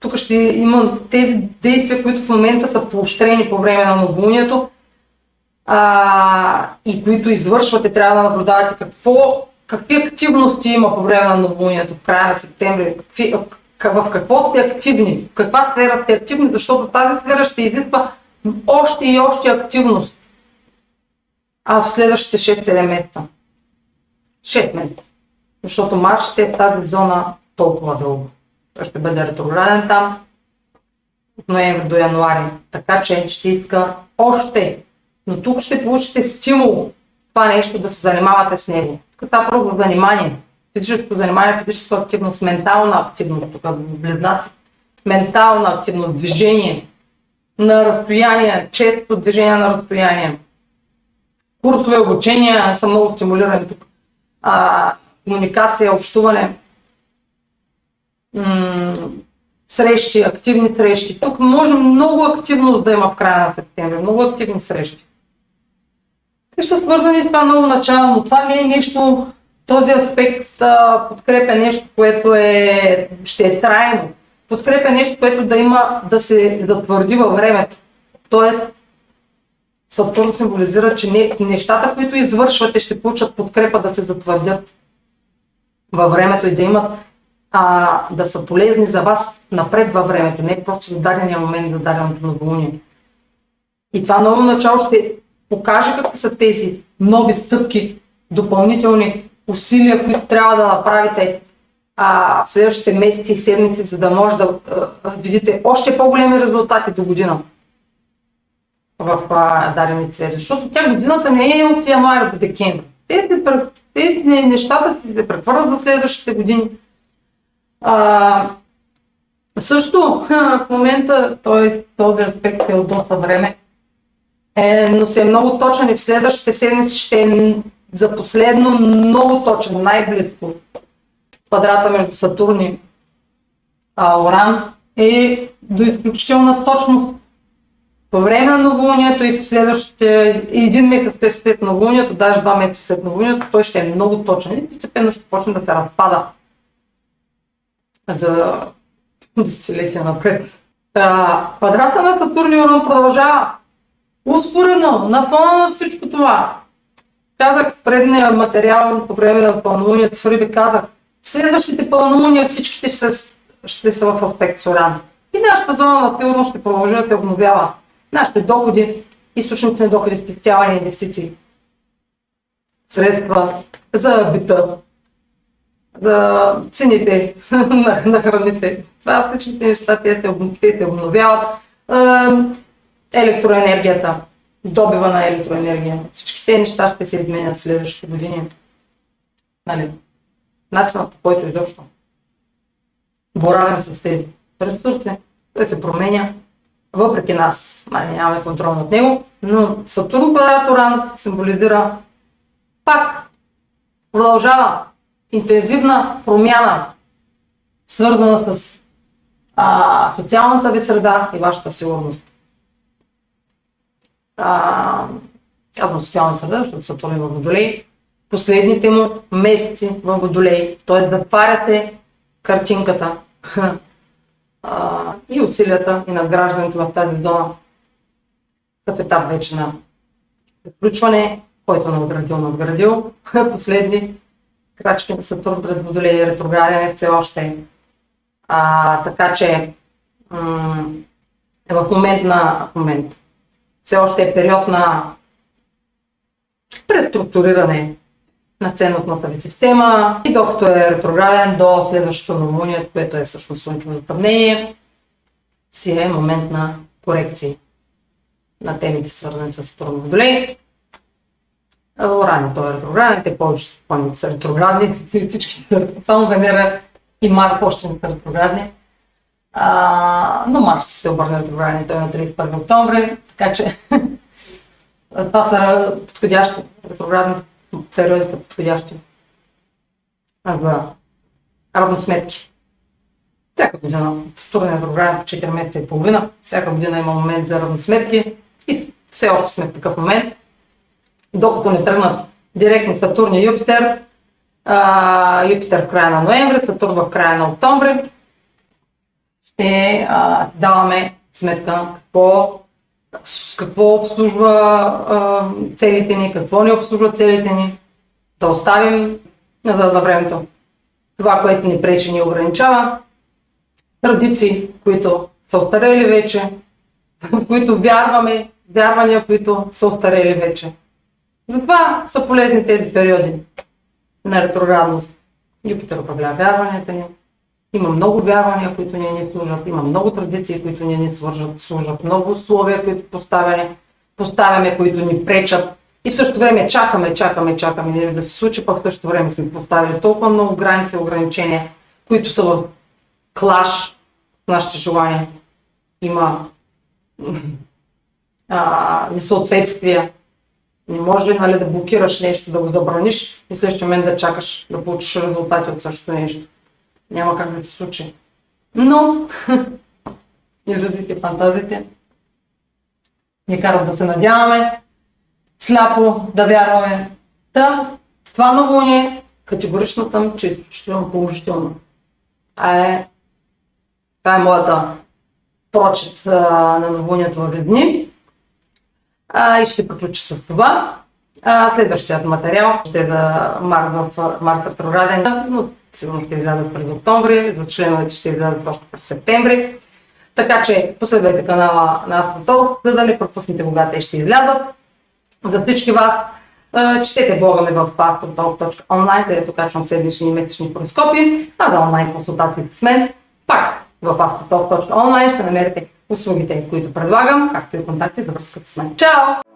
Тук ще има тези действия, които в момента са поощрени по време на новолунието а... и които извършвате, трябва да наблюдавате какво, какви активности има по време на новолунието в края на септември, какви, в какво сте активни, в каква сфера сте активни, защото тази сфера ще изисква още и още активност а в следващите шест-седем месеца. шест месеца. Защото Марс ще е в тази зона толкова дълго. Той ще бъде ретрограден там от ноември до януари. Така че ще иска още. Но тук ще получите стимул. това нещо, да се занимавате с него. Това е просто занимание. Физическо занимание, физическа активност, ментална активност, тук близнаци, ментална активност, движение на разстояние, често движение на разстояние. Курсове, обучения са много стимулирани тук. А, комуникация, общуване, М срещи, активни срещи. Тук може много активност да има в края на септември, много активни срещи. Те ще са свързани с това много начало, но това не е нещо, този аспект а, подкрепя нещо, което е, ще е трайно. Подкрепя нещо, което да има, да се затвърди във времето. Тоест, Сатурн символизира, че не, нещата, които извършвате, ще получат подкрепа да се затвърдят във времето и да имат, а, да са полезни за вас напред във времето, не просто за дадения момент, за даденото новолуние. И това ново начало ще покаже какви са тези нови стъпки, допълнителни усилия, които трябва да направите а, в следващите месеци и седмици, за да може да а, видите още по-големи резултати до година в а, дадени сфери, защото тя годината не е от януари до декември. Тези, тези нещата си се претворят за следващите години. А, също в момента, т.е. този аспект е от доста време, е, но се е много точен и в следващите седмици ще е за последно много точно, най-близко квадрата между Сатурн и Уран е до изключителна точност. По време на новолунието и в следващите един месец след новолунието, даже два месеца след новолунието, той ще е много точен и постепенно ще почне да се разпада за десетилетия напред. Та, квадрата на Сатурн и Уран продължава успоредно на фона на всичко това. Казах в предния материал по време на пълнолунието в Риби, казах, следващите пълнолуния всичките ще са, ще са в аспект с Уран. И нашата зона на сигурност ще продължи да се обновява. Нашите доходи, източници на доходи, спестявания, инвестиции, средства за бита, за цените на, на храните. Това всичките неща, те се, те се обновяват. Електроенергията, добива на електроенергия. Всички тези неща ще се изменят в следващите години. Нали? Начинът, по който изобщо боравим с тези ресурси, той се променя. Въпреки нас, нямаме контрол над него, но Сатурн квадрат Уран символизира пак продължава интензивна промяна, свързана с а, социалната ви среда и вашата сигурност. А, казвам социална среда, защото Сатурн е в Водолей, последните му месеци в Водолей, т.е. затваря се картинката а, и усилията и надграждането в тази зона са в етап вече на включване, който надградил, надградил, последни крачки на Сатурн през Водолей, ретрограден е все още, а, така че е в момент на в момент. Все още е период на преструктуриране на ценностната ви система и докато е ретрограден до следващото новолуние, което е всъщност слънчево затъмнение, си е момент на корекции на темите, свързани с Сатурн Водолей. Уран е ретрограден, те повечето планети са ретроградни, всички са, само Венера и Марс още не са ретроградни. А, но Марс ще се обърне ретрограден, той е на тридесет и първи октомври, така че това са подходящи, ретроградни периоди са подходящи а за равносметки. Всяка година, Сатурн е ретрограден по четири месеца и половина, всяка година има момент за равносметки и все още сме в такъв момент. Докато не тръгнат директни Сатурн и Юпитер, а, Юпитер в края на ноември, Сатурн в края на октомври, ще а, даваме сметка какво, какво обслужва а, целите ни, какво не обслужва целите ни, да оставим назад във времето това, което ни пречи, ни ограничава, традиции, които са остарели вече, в които вярваме, вярвания, които са остарели вече. Затова са полезни тези периоди на ретроградност. Юпитер управлява вярванията ни. Има много вярвания, които ние ни служат. Има много традиции, които ние ни служат. Служат много условия, които поставяме, поставяме, които ни пречат. И в същото време чакаме, чакаме, чакаме нещо да се случи, пък в същото време сме поставили толкова много граници и ограничения, които са в клаш с нашите желания. Има а, несъответствия. Не може ли, нали, да блокираш нещо, да го забраниш и в следващия момент да чакаш да получиш резултати от същото нещо. Няма как да се случи. Но иллюзиите, фантазиите ни карат да се надяваме, сляпо да вярваме. Та, това новолуние категорично съм, че е изключително положително. Това е, това е моята прочит а, на новолунието във Везни. А, и ще приключа с това. А, следващият материал ще е за Марс ретрограден, но сигурно ще излязат през октомври, за членовете ще излязат точно през септември. Така че последвайте канала на Astro Talks, за да не пропуснете кога те ще излязат. За всички вас, четете блога ми в Astro Talk точка онлайн, където качвам седмични и месечни хороскопи, а за онлайн консултациите с мен пак в Astro Talk точка онлайн ще намерите услугите, които предлагам, както и контакти за връзка с мен. Чао!